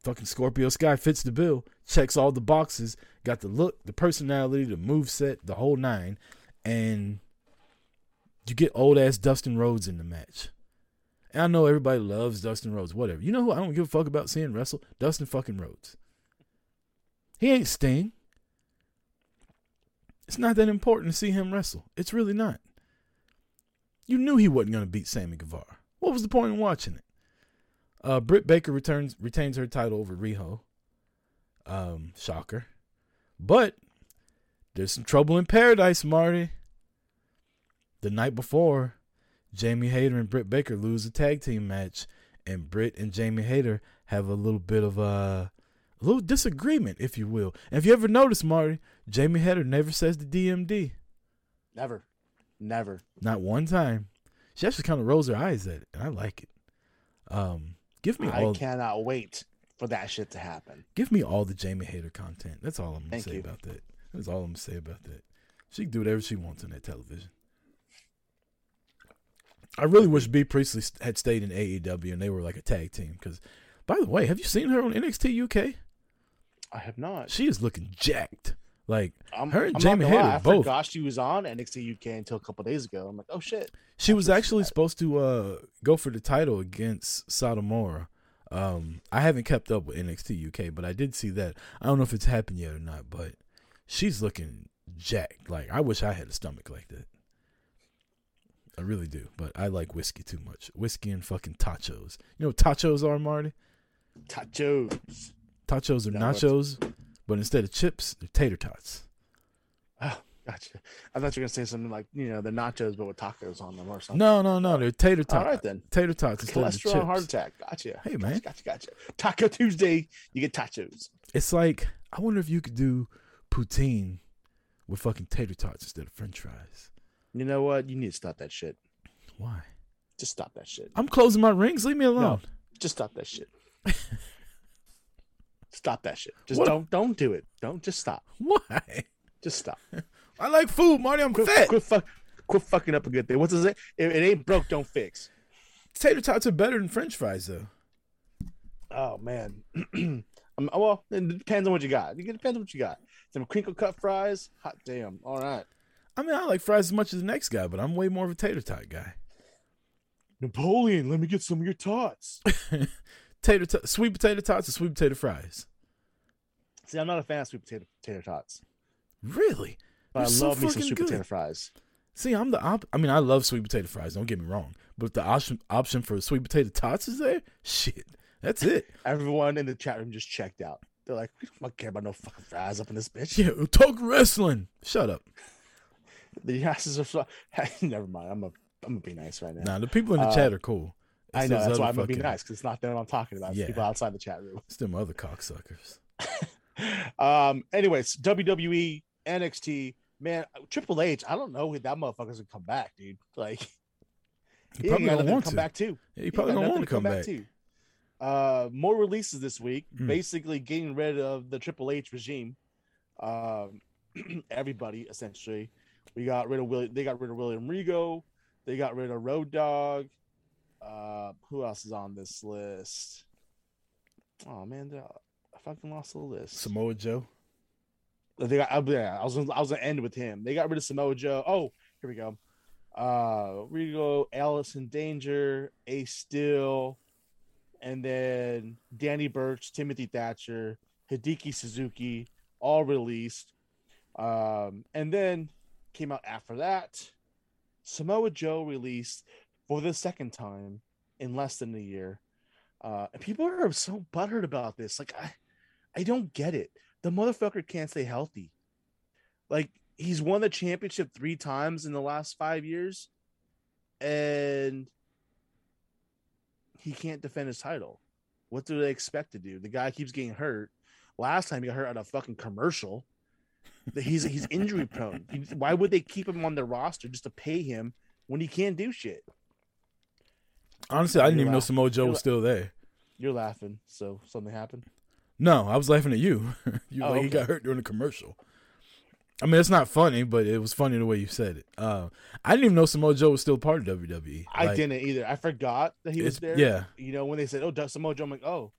fucking Scorpio Sky fits the bill, checks all the boxes, got the look, the personality, the moveset, the whole 9. And you get old-ass Dustin Rhodes in the match. And I know everybody loves Dustin Rhodes, whatever. You know who I don't give a fuck about seeing wrestle? Dustin fucking Rhodes. He ain't Sting. It's not that important to see him wrestle. It's really not. You knew he wasn't going to beat Sammy Guevara. What was the point in watching it? Britt Baker retains her title over Riho. Shocker. But there's some trouble in paradise, Marty. The night before, Jamie Hayter and Britt Baker lose a tag team match, and Britt and Jamie Hayter have a little bit of a little disagreement, if you will. And if you ever notice, Marty, Jamie Hayter never says the DMD. Never. Not one time. She actually kind of rolls her eyes at it, and I like it. I cannot wait for that shit to happen. Give me all the Jamie Hayter content. That's all I'm going to say about that. That's all I'm going to say about that. She can do whatever she wants on that television. I really wish Bea Priestley had stayed in AEW and they were like a tag team. Because, by the way, have you seen her on NXT UK? I have not. She is looking jacked. Like, her and Jamie Hayter both. I forgot she was on NXT UK until a couple days ago. I'm like, oh, shit. She was actually supposed to go for the title against Satomura. I haven't kept up with NXT UK, but I did see that. I don't know if it's happened yet or not, but she's looking jacked. Like, I wish I had a stomach like that. I really do, but I like whiskey too much. Whiskey and fucking tachos. You know what tachos are, Marty? Tachos. Tachos are nachos, but instead of chips, they're tater tots. Oh, gotcha. I thought you were going to say something like, you know, they're nachos but with tacos on them or something. No. They're tater tots. All right, then. Tater tots instead of chips. Cholesterol, heart attack. Gotcha. Hey, man. Gotcha. Taco Tuesday, you get tachos. It's like, I wonder if you could do poutine with fucking tater tots instead of french fries. You know what? You need to stop that shit. Why? Just stop that shit. I'm closing my rings. Leave me alone. No, just stop that shit. Stop that shit. Just don't do it. Don't just stop. Why? Just stop. I like food, Marty. I'm fat. Quit fucking up a good thing. What does it? If it ain't broke, don't fix. Tater tots are better than french fries, though. Oh, man. Well, it depends on what you got. It depends on what you got. Some crinkle cut fries. Hot damn. All right. I mean, I like fries as much as the next guy, but I'm way more of a tater tot guy. Napoleon, let me get some of your tots. Sweet potato tots or sweet potato fries? See, I'm not a fan of sweet potato tots. Really? But I love me some sweet potato fries. See, I'm the I mean, I love sweet potato fries. Don't get me wrong. But if the option for sweet potato tots is there, shit, that's it. Everyone in the chat room just checked out. They're like, we don't care about no fucking fries up in this bitch. Yeah, talk wrestling. Shut up. The asses are never mind. I'm gonna be nice right now. Nah, the people in the chat are cool. It's I know that's why I'm gonna be nice because it's not them I'm talking about. It's people outside the chat room. It's them other cocksuckers. Anyways, WWE, NXT, man, Triple H. I don't know if that motherfucker's gonna come back, dude. Like, he probably don't want to come back too. Yeah, he probably don't want to come back too. More releases this week. Basically, getting rid of the Triple H regime. Everybody essentially. We got rid of They got rid of William Regal. They got rid of Road Dogg. Who else is on this list? Oh man, I fucking lost the list. Samoa Joe. I was gonna end with him. They got rid of Samoa Joe. Oh, here we go. Regal, Alice in Danger, Ace Steel, and then Danny Burch, Timothy Thatcher, Hideki Suzuki, all released. And then. Came out after that. Samoa Joe released for the second time in less than a year. And people are so butthurt about this. Like, I don't get it. The motherfucker can't stay healthy. Like, he's won the championship 3 times in the last 5 years. And he can't defend his title. What do they expect to do? The guy keeps getting hurt. Last time he got hurt on a fucking commercial. He's injury prone. Why would they keep him on their roster just to pay him when he can't do shit? Honestly, I didn't even know Samoa Joe was still there. You're laughing, so something happened? No, I was laughing at you. You got hurt during a commercial. I mean, it's not funny, but it was funny the way you said it. I didn't even know Samoa Joe was still part of WWE. I didn't either. I forgot that he was there. Yeah. You know, when they said, oh, Samoa Joe, I'm like, oh.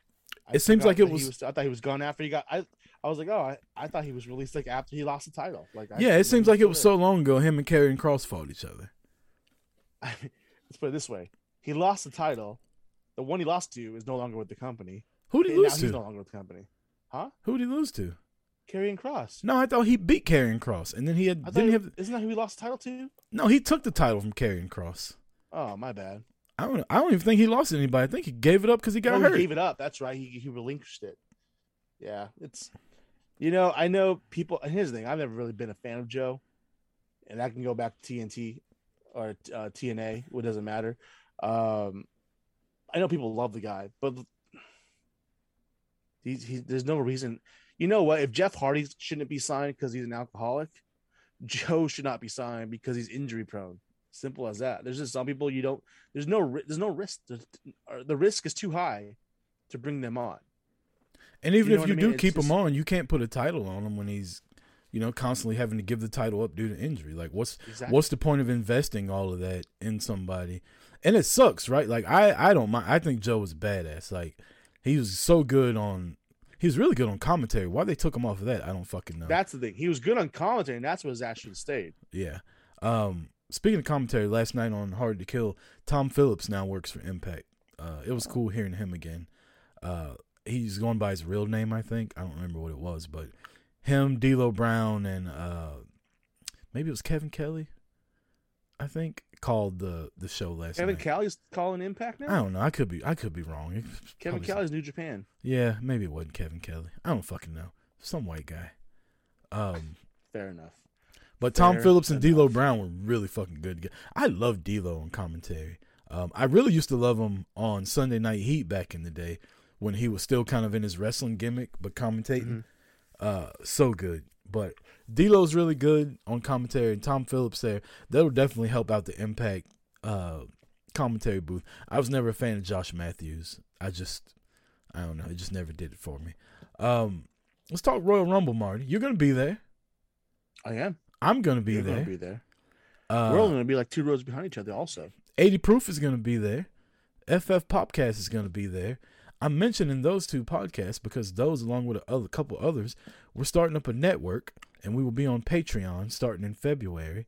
It seems like it was... I thought he was gone after he got... I was like, oh, I thought he was released like after he lost the title. Like, it seems like it was so long ago. Him and Karrion Kross fought each other. I mean, let's put it this way: he lost the title. The one he lost to is no longer with the company. Who did he lose to? He's no longer with the company. Huh? Who did he lose to? Karrion Kross. No, I thought he beat Karrion Kross, and then he had. Isn't that who he lost the title to? No, he took the title from Karrion Kross. Oh, my bad. I don't even think he lost anybody. I think he gave it up because he got hurt. He gave it up. That's right. He relinquished it. Yeah, it's. You know, I know people. And here's the thing: I've never really been a fan of Joe, and I can go back to TNT or TNA. It doesn't matter. I know people love the guy, but there's no reason. You know what? If Jeff Hardy shouldn't be signed because he's an alcoholic, Joe should not be signed because he's injury prone. Simple as that. There's just some people you don't. There's no risk. The risk is too high to bring them on. And even if you do keep him on, you can't put a title on him when he's, you know, constantly having to give the title up due to injury. Like, what's the point of investing all of that in somebody And it sucks, right? Like, I don't mind. I think Joe was badass. Like, he was so good on... He was really good on commentary. Why they took him off of that, I don't fucking know. That's the thing. He was good on commentary, and that's what his actually stayed. Yeah. Speaking of commentary, last night on Hard to Kill, Tom Phillips now works for Impact. It was cool hearing him again. He's going by his real name, I think. I don't remember what it was, but him, D'Lo Brown, and maybe it was Kevin Kelly, I think, called the show last night. Kevin Kelly's calling Impact now? I don't know. I could be wrong. It's Kevin Kelly's New Japan. Yeah, maybe it wasn't Kevin Kelly. I don't fucking know. Some white guy. Fair enough. But Tom Phillips and D'Lo Brown were really fucking good. I love D'Lo on commentary. I really used to love him on Sunday Night Heat back in the day when he was still kind of in his wrestling gimmick but commentating. Mm-hmm. So good. But D'Lo's really good on commentary, and Tom Phillips there. That would definitely help out the Impact commentary booth. I was never a fan of Josh Matthews. I don't know. It just never did it for me. Let's talk Royal Rumble, Marty. You're going to be there. I am. I'm going to be there. You're going to be there. We're all going to be like two rows behind each other also. 80 Proof is going to be there. FF Popcast is going to be there. I'm mentioning those two podcasts because those, along with a couple others, we're starting up a network, and we will be on Patreon starting in February.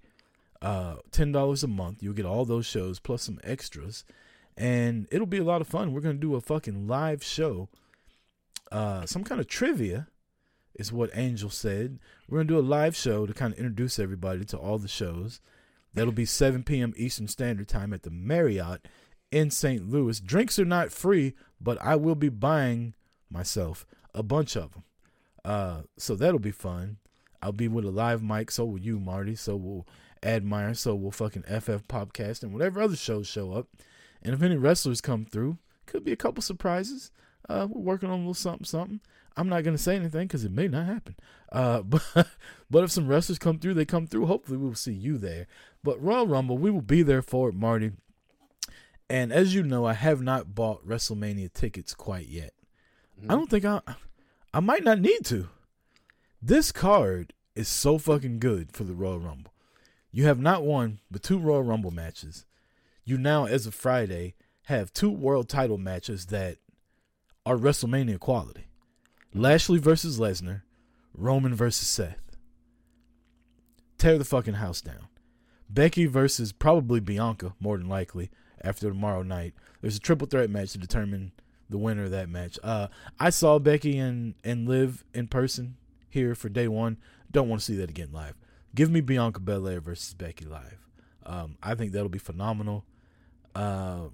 $10 a month. You'll get all those shows plus some extras, and it'll be a lot of fun. We're going to do a fucking live show. Some kind of trivia is what Angel said. We're going to do a live show to kind of introduce everybody to all the shows. That'll be 7 p.m. Eastern Standard Time at the Marriott in St. Louis. Drinks are not free, but I will be buying myself a bunch of them. So that'll be fun. I'll be with a live mic. So will you, Marty. So will Admire. So will fucking FF Podcast and whatever other shows show up. And if any wrestlers come through, could be a couple surprises. We're working on a little something. I'm not going to say anything because it may not happen. But if some wrestlers come through, they come through. Hopefully we will see you there. But Royal Rumble, we will be there for it, Marty. And as you know, I have not bought WrestleMania tickets quite yet. Mm-hmm. I don't think I might not need to. This card is so fucking good for the Royal Rumble. You have not one, but two Royal Rumble matches. You now, as of Friday, have two world title matches that are WrestleMania quality. Lashley versus Lesnar, Roman versus Seth. Tear the fucking house down. Becky versus probably Bianca, more than likely, after tomorrow night. There's a triple threat match to determine the winner of that match. I saw Becky and Liv in person here for day one. Don't want to see that again live. Give me Bianca Belair versus Becky live. I think that'll be phenomenal. And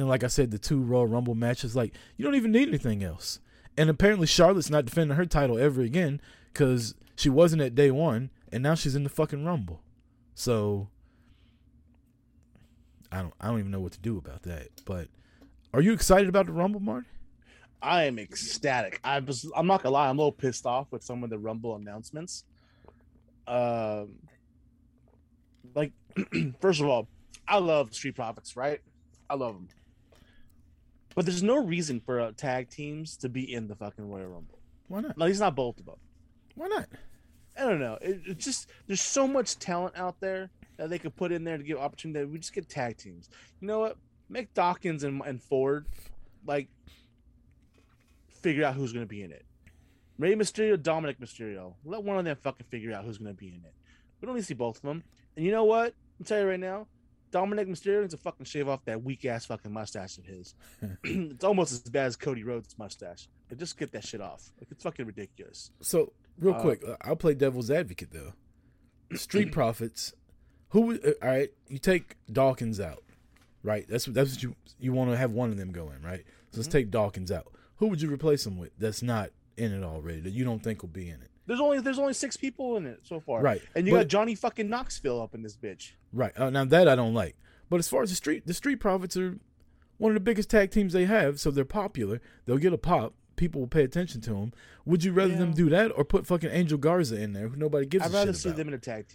then, like I said, the two Royal Rumble matches, like, you don't even need anything else. And apparently Charlotte's not defending her title ever again because she wasn't at day one, and now she's in the fucking Rumble. So I don't even know what to do about that. But are you excited about the Rumble, Marty? I am ecstatic. I'm not gonna lie, I'm a little pissed off with some of the Rumble announcements. First of all, I love Street Profits, right? I love them. But there's no reason for tag teams to be in the fucking Royal Rumble. Why not? At least not both of them. Why not? I don't know. It's just, there's so much talent out there that they could put in there to give opportunity. We just get tag teams. You know what? Make Dawkins and Ford, figure out who's going to be in it. Rey Mysterio, Dominic Mysterio. Let one of them fucking figure out who's going to be in it. We don't need to see both of them. And you know what? I'm telling you right now, Dominic Mysterio needs to fucking shave off that weak-ass fucking mustache of his. It's almost as bad as Cody Rhodes' mustache. But just get that shit off. It's fucking ridiculous. So, real quick, I'll play devil's advocate, though. Street Profits... all right, you take Dawkins out, right? That's what you want to have one of them go in, right? So let's take Dawkins out. Who would you replace him with that's not in it already, that you don't think will be in it? There's only six people in it so far. Right. And you got Johnny fucking Knoxville up in this bitch. Right. Now that I don't like. But as far as the Street Profits are one of the biggest tag teams they have, so they're popular. They'll get a pop. People will pay attention to them. Would you rather them do that or put fucking Angel Garza in there who nobody gives a shit about? I'd rather see them in a tag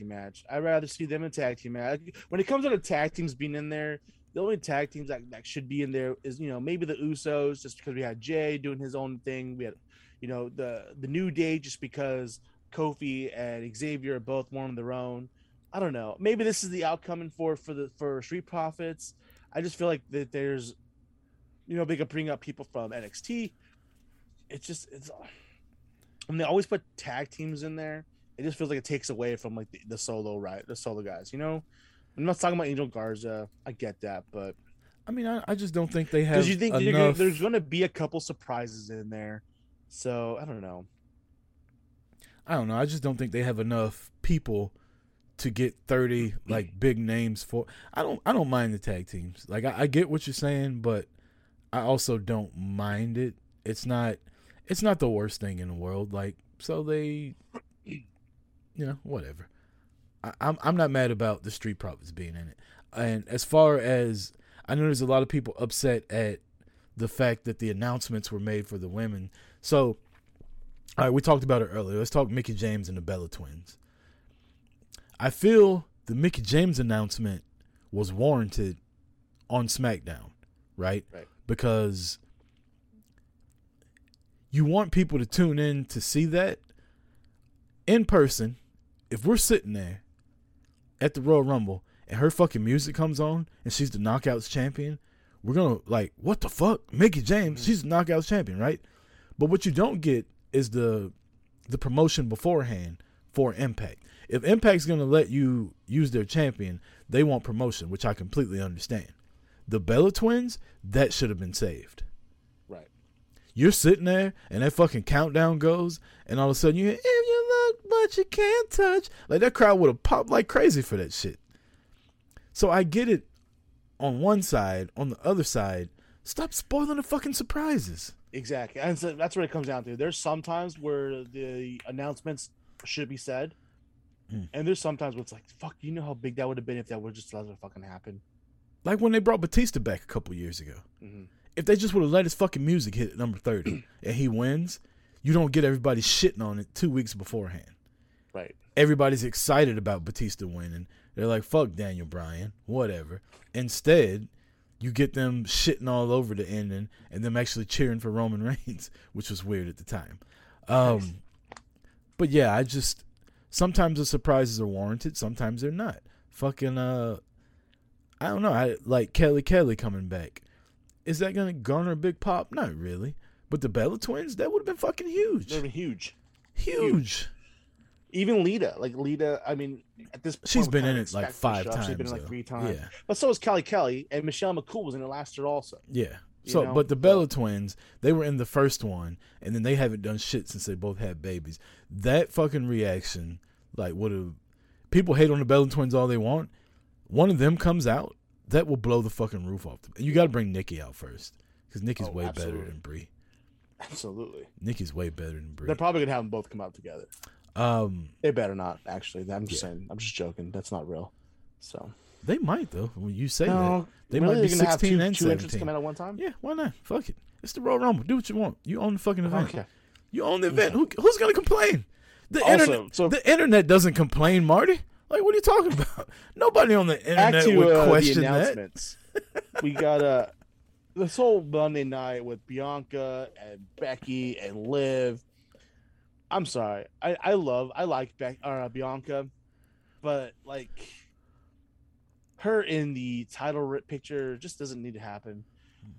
team match. When it comes to the tag teams being in there, the only tag teams that should be in there is, maybe the Usos, just because we had Jay doing his own thing. We had, the New Day just because Kofi and Xavier are both one on their own. I don't know. Maybe this is the outcoming for Street Profits. I just feel like that there's, you know, they could bring up people from NXT. It's just, it's, I mean, they always put tag teams in there. It just feels like it takes away from like the solo, right? The solo guys, you know. I'm not talking about Angel Garza. I get that, but I mean, I just don't think they have. Because you think enough... there's going to be a couple surprises in there, so I don't know. I just don't think they have enough people to get 30 like big names for. I don't mind the tag teams. Like I get what you're saying, but I also don't mind it. It's not the worst thing in the world. Like so they, you know, whatever. I'm not mad about the Street Profits being in it. And as far as I know, there's a lot of people upset at the fact that the announcements were made for the women. So, all right, we talked about it earlier. Let's talk Mickie James and the Bella Twins. I feel the Mickie James announcement was warranted on SmackDown, right? Because you want people to tune in to see that in person. If we're sitting there at the Royal Rumble and her fucking music comes on and she's the Knockouts champion, we're going to like, what the fuck? Mickie James, she's the Knockouts champion, right? But what you don't get is the promotion beforehand for Impact. If Impact's going to let you use their champion, they want promotion, which I completely understand. The Bella Twins, that should have been saved. Right. You're sitting there and that fucking countdown goes and all of a sudden you hear, if you look but you can't touch. Like that crowd would have popped like crazy for that shit. So I get it on one side. On the other side, stop spoiling the fucking surprises. Exactly. And so that's what it comes down to. There's sometimes where the announcements should be said. And there's sometimes where it's like, fuck, you know how big that would have been if that would just let it fucking happen. Like when they brought Batista back a couple years ago. Mm-hmm. If they just would have let his fucking music hit at number 30 and he wins, you don't get everybody shitting on it 2 weeks beforehand. Right. Everybody's excited about Batista winning. They're like, fuck Daniel Bryan, whatever. Instead, you get them shitting all over the ending and them actually cheering for Roman Reigns, which was weird at the time. Nice. But yeah, I just... Sometimes the surprises are warranted. Sometimes they're not. Fucking, I don't know. I like Kelly coming back. Is that going to garner a big pop? Not really. But the Bella Twins, that would have been fucking huge. They would have been huge. Even Lita, I mean, at this point. She's been in it like 5 times. She's been in like 3 times. Yeah. But so was Kelly, and Michelle McCool was in it last year also. Yeah. So, you know, but the Bella Twins, they were in the first one, and then they haven't done shit since they both had babies. That fucking reaction, like, what do people hate on the Bella Twins all they want? One of them comes out, that will blow the fucking roof off them. And you got to bring Nikki out first, because Nikki's way better than Brie. Absolutely, Nikki's way better than Brie. They're probably gonna have them both come out together. They better not. Actually, I'm just saying. I'm just joking. That's not real. So. They might though. When you say that, they might be 16 and 17. Two entrants come out at one time. Yeah, why not? Fuck it. It's the Royal Rumble. Do what you want. You own the fucking event. Okay. You own the event. Yeah. Who's gonna complain? The internet doesn't complain, Marty. Like, what are you talking about? Nobody on the internet would question that. We got this whole Monday night with Bianca and Becky and Liv. I'm sorry. I like Bianca, but like. Her in the title picture just doesn't need to happen.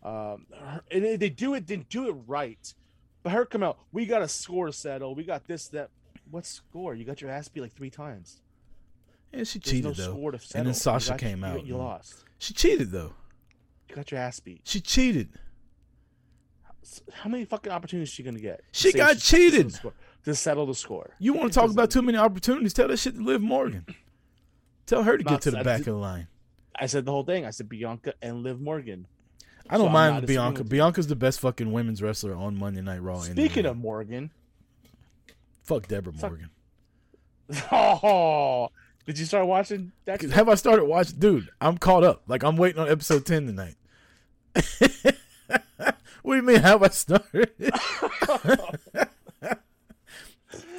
And they didn't do it right. But her come out, we got a score to settle. We got this, that. What score? You got your ass beat like 3 times. Yeah, she cheated though. And then Sasha came out. You lost. She cheated though. You got your ass beat. She cheated. How many fucking opportunities is she gonna get? She got cheated. To settle the score. You want to talk about too many opportunities? Tell that shit to Liv Morgan. Tell her to get to the back of the line. I said the whole thing. I said Bianca and Liv Morgan. I don't mind Bianca. Bianca's the best fucking women's wrestler on Monday Night Raw. Speaking of Morgan. Fuck Deborah Morgan. Oh, did you start watching that? Have I started watching? Dude, I'm caught up. Like, I'm waiting on episode 10 tonight. What do you mean, have I started?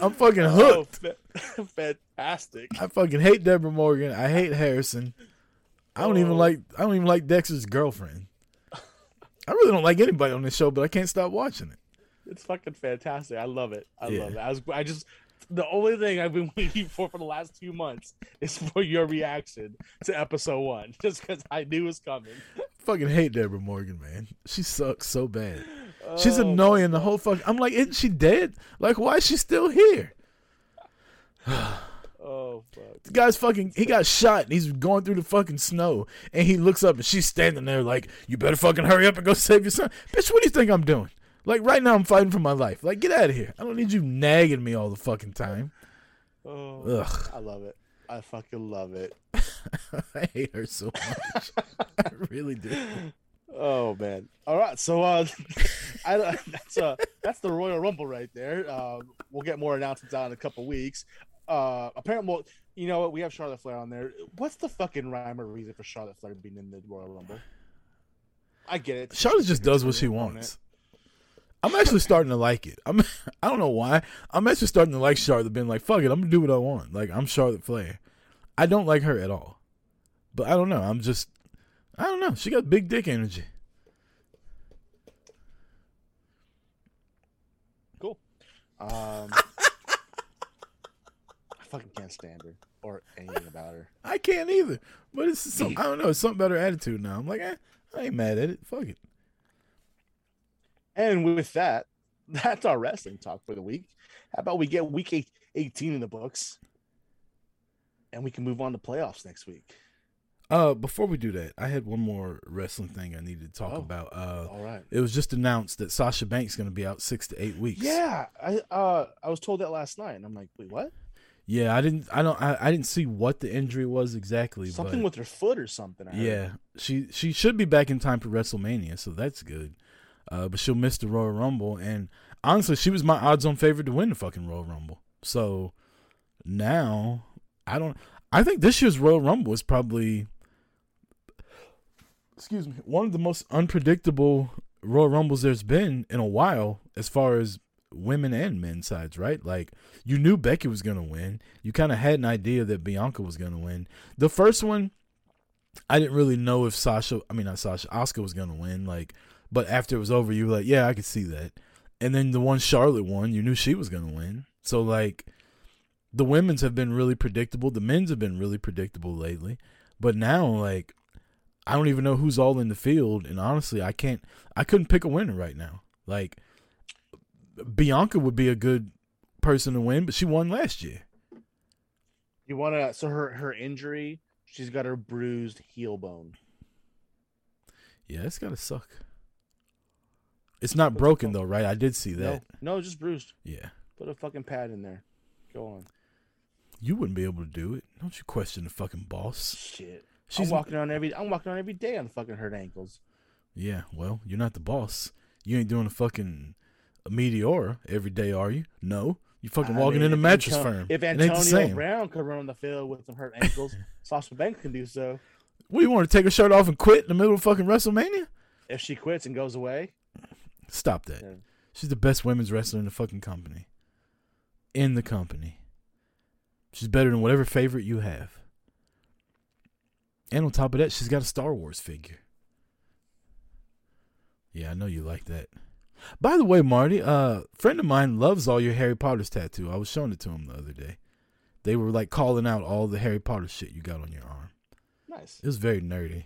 I'm fucking hooked. Oh, fantastic. I fucking hate Deborah Morgan. I hate Harrison. I don't even like Dexter's girlfriend. I really don't like anybody on this show, but I can't stop watching it. It's fucking fantastic. I love it. I love it. The only thing I've been waiting for the last 2 months is for your reaction to episode 1, just because I knew it was coming. fucking hate Deborah Morgan, man. She sucks so bad. She's annoying the whole fucking. I'm like, isn't she dead? Like, why is she still here? Oh fuck! The guy's fucking. He got shot, and he's going through the fucking snow. And he looks up, and she's standing there like, "You better fucking hurry up and go save your son, bitch." What do you think I'm doing? Like right now, I'm fighting for my life. Like, get out of here. I don't need you nagging me all the fucking time. Oh, ugh. I love it. I fucking love it. I hate her so much. I really do. Oh man! All right, so that's the Royal Rumble right there. We'll get more announcements out in a couple weeks. Apparently, well, you know what? We have Charlotte Flair on there. What's the fucking rhyme or reason for Charlotte Flair being in the Royal Rumble? I get it. Charlotte just does what she wants. I'm actually starting to like it. I don't know why. I'm actually starting to like Charlotte, being like, fuck it, I'm gonna do what I want. Like, I'm Charlotte Flair. I don't like her at all, but I don't know. I don't know. She got big dick energy. Cool. I fucking can't stand her or anything about her. I can't either. But it's some, I don't know. It's something about her attitude now. I'm like, I ain't mad at it. Fuck it. And with that, that's our wrestling talk for the week. How about we get week 18 in the books, and we can move on to playoffs next week. Before we do that, I had one more wrestling thing I needed to talk about. All right. It was just announced that Sasha Banks is going to be out 6 to 8 weeks. Yeah, I was told that last night, and I'm like, wait, what? Yeah, I didn't see what the injury was exactly. Something but with her foot or something. I heard. She should be back in time for WrestleMania, so that's good. But she'll miss the Royal Rumble, and honestly, she was my odds-on favorite to win the fucking Royal Rumble. So now I think this year's Royal Rumble is probably, excuse me, one of the most unpredictable Royal Rumbles there's been in a while, as far as women and men's sides, right? Like, you knew Becky was going to win. You kind of had an idea that Bianca was going to win. The first one, I didn't really know if Asuka was going to win. Like, but after it was over, you were like, yeah, I could see that. And then the one Charlotte won, you knew she was going to win. So, like, the women's have been really predictable. The men's have been really predictable lately. But now, like, I don't even know who's all in the field. And honestly, I couldn't pick a winner right now. Like, Bianca would be a good person to win, but she won last year. You want to? So her injury, she's got her bruised heel bone. Yeah, it's gotta suck. It's not broken though, right? I did see that. No, just bruised. Yeah. Put a fucking pad in there. Go on. You wouldn't be able to do it. Don't you question the fucking boss? Shit. I'm walking around every day on fucking hurt ankles. Yeah. Well, you're not the boss. You ain't doing a fucking Meteora every day, are you? No, you fucking walking in a mattress firm. If Antonio Brown could run on the field with some hurt ankles, Sasha Banks can do so. What, you want to take her shirt off and quit in the middle of fucking WrestleMania? If she quits and goes away, stop that. Yeah. She's the best women's wrestler in the fucking company. In the company, she's better than whatever favorite you have. And on top of that, she's got a Star Wars figure. Yeah, I know you like that. By the way, Marty, a friend of mine loves all your Harry Potter's tattoo. I was showing it to him the other day. They were like calling out all the Harry Potter shit you got on your arm. Nice. It was very nerdy.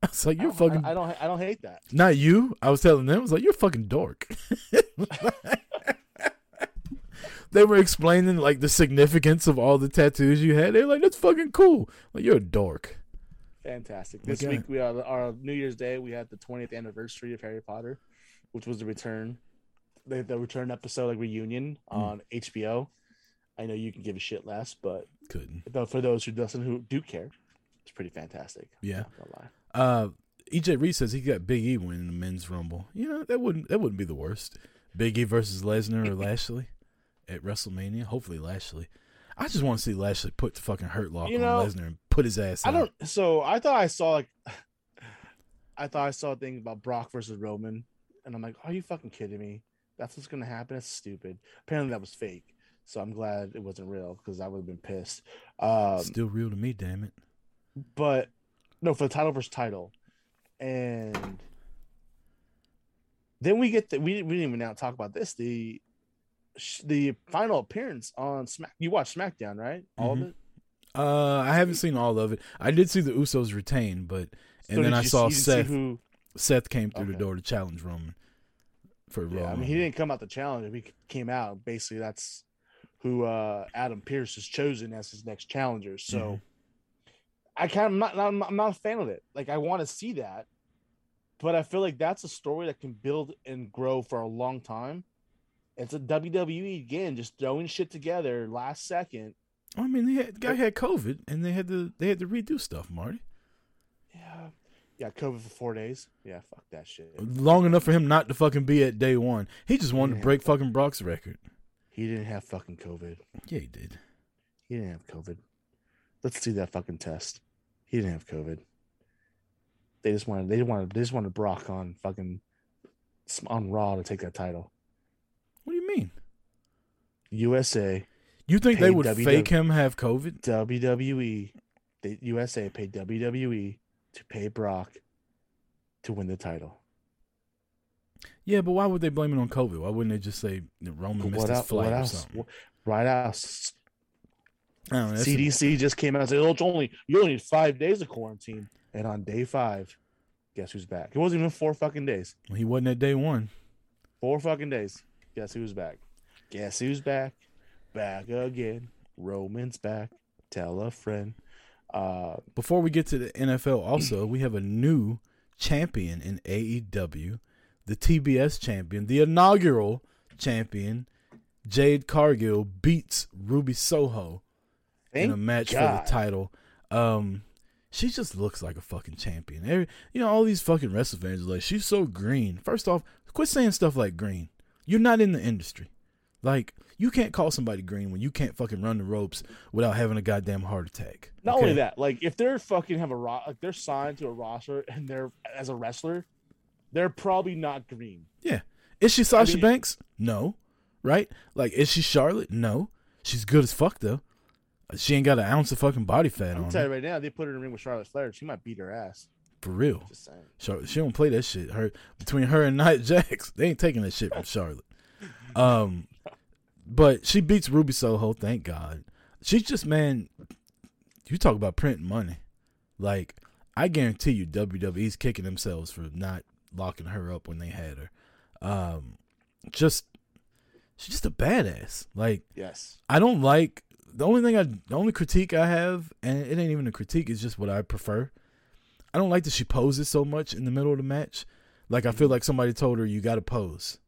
I was like, I don't hate that. Not you. I was telling them. I was like, you're a fucking dork. They were explaining like the significance of all the tattoos you had. They were like, that's fucking cool. Like, you're a dork. Fantastic. This week we are our New Year's Day. We had the 20th anniversary of Harry Potter, which was the return, the return episode, like reunion on HBO. I know you can give a shit less, but couldn't. Though for those who do care, it's pretty fantastic. Yeah. I'm not gonna lie. EJ Reed says he got Big E winning the men's rumble. You know, that wouldn't be the worst. Big E versus Lesnar or Lashley at WrestleMania. Hopefully Lashley. I just want to see Lashley put the fucking hurt lock on Lesnar and put his ass out. I thought I saw a thing about Brock versus Roman. And I'm like, are you fucking kidding me? That's what's going to happen? That's stupid. Apparently that was fake. So I'm glad it wasn't real because I would have been pissed. Still real to me, damn it. But, no, for the title versus title. And then we get we didn't even now talk about this. The final appearance on Smack. You watched SmackDown, right? All of it? I haven't seen all of it. I did see the Usos retain, but And so then I saw Seth. Seth came through the door to challenge Roman for Raw. I mean, he didn't come out to challenge. He came out. Basically, that's who Adam Pearce has chosen as his next challenger. So I kind of I'm not a fan of it. Like, I want to see that, but I feel like that's a story that can build and grow for a long time. It's a WWE again, just throwing shit together last second. I mean, the guy had COVID, and they had to redo stuff, Marty. Yeah, COVID for 4 days. Yeah, fuck that shit. Long enough for him not to fucking be at day one. He just wanted to break fucking Brock's record. He didn't have fucking COVID. Yeah, he did. He didn't have COVID. Let's do that fucking test. He didn't have COVID. They just wanted Brock on fucking on Raw to take that title. What do you mean? USA. You think they would fake him have COVID? WWE. The USA paid WWE to pay Brock to win the title. Yeah, but why would they blame it on COVID? Why wouldn't they just say Roman missed his flight or something? Right out. CDC just came out and said, you only need 5 days of quarantine. And on day 5, guess who's back? It wasn't even 4 fucking days. Well, he wasn't at day 1. 4 fucking days. Guess who's back? Guess who's back? Back again. Roman's back. Tell a friend. Before we get to the NFL, also, we have a new champion in AEW, the TBS champion, the inaugural champion, Jade Cargill, beats Ruby Soho in a match for the title. She just looks like a fucking champion. All these fucking wrestling fans are like, she's so green. First off, quit saying stuff like green. You're not in the industry. Like, you can't call somebody green when you can't fucking run the ropes without having a goddamn heart attack. Not only that, like, if they're fucking they're signed to a roster and they're as a wrestler, they're probably not green. Yeah. Is she Sasha Banks? No. Right? Like, is she Charlotte? No. She's good as fuck, though. She ain't got an ounce of fucking body fat on her. I'm telling you right now, they put her in the ring with Charlotte Flair, she might beat her ass. For real. Just saying. She don't play that shit. Between her and Nia Jax, they ain't taking that shit from Charlotte. But she beats Ruby Soho, thank God. She's just, man, you talk about printing money. Like, I guarantee you WWE's kicking themselves for not locking her up when they had her. She's just a badass. Like, yes. I don't like, the only critique I have, and it ain't even a critique, it's just what I prefer. I don't like that she poses so much in the middle of the match. Like, I feel like somebody told her, you got to pose.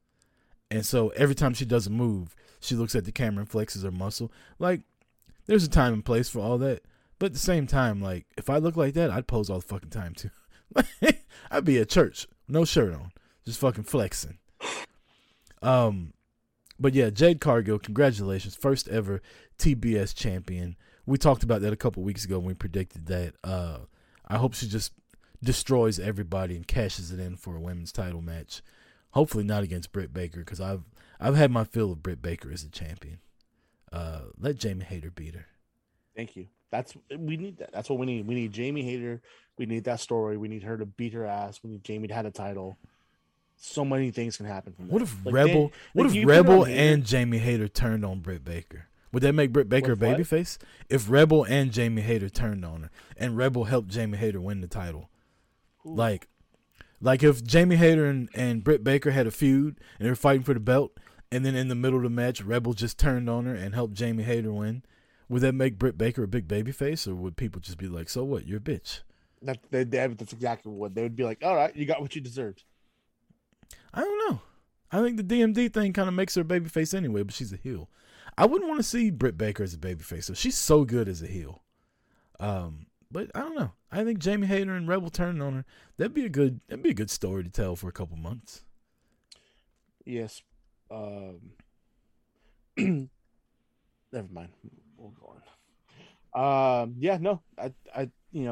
And so every time she does a move, she looks at the camera and flexes her muscle. Like, there's a time and place for all that. But at the same time, like, if I look like that, I'd pose all the fucking time, too. I'd be at church, no shirt on, just fucking flexing. But yeah, Jade Cargill, congratulations. First ever TBS champion. We talked about that a couple weeks ago when we predicted that. I hope she just destroys everybody and cashes it in for a women's title match. Hopefully not against Britt Baker, because I've had my fill of Britt Baker as a champion. Let Jamie Hayter beat her. Thank you. We need that. That's what we need. We need Jamie Hayter. We need that story. We need her to beat her ass. We need Jamie to have a title. So many things can happen from that. What if Rebel and Jamie Hayter turned on Britt Baker? Would that make Britt Baker a babyface? If Rebel and Jamie Hayter turned on her, and Rebel helped Jamie Hayter win the title, Like if Jamie Hayter and Britt Baker had a feud and they were fighting for the belt, and then in the middle of the match, Rebel just turned on her and helped Jamie Hayter win, would that make Britt Baker a big babyface, or would people just be like, so what, you're a bitch? That's exactly what they would be like, all right, you got what you deserved. I don't know. I think the DMD thing kind of makes her a babyface anyway, but she's a heel. I wouldn't want to see Britt Baker as a babyface, so she's so good as a heel. But I don't know. I think Jamie Hayter and Rebel turning on her, that'd be a good story to tell for a couple months. Yes. Never mind. We'll go on.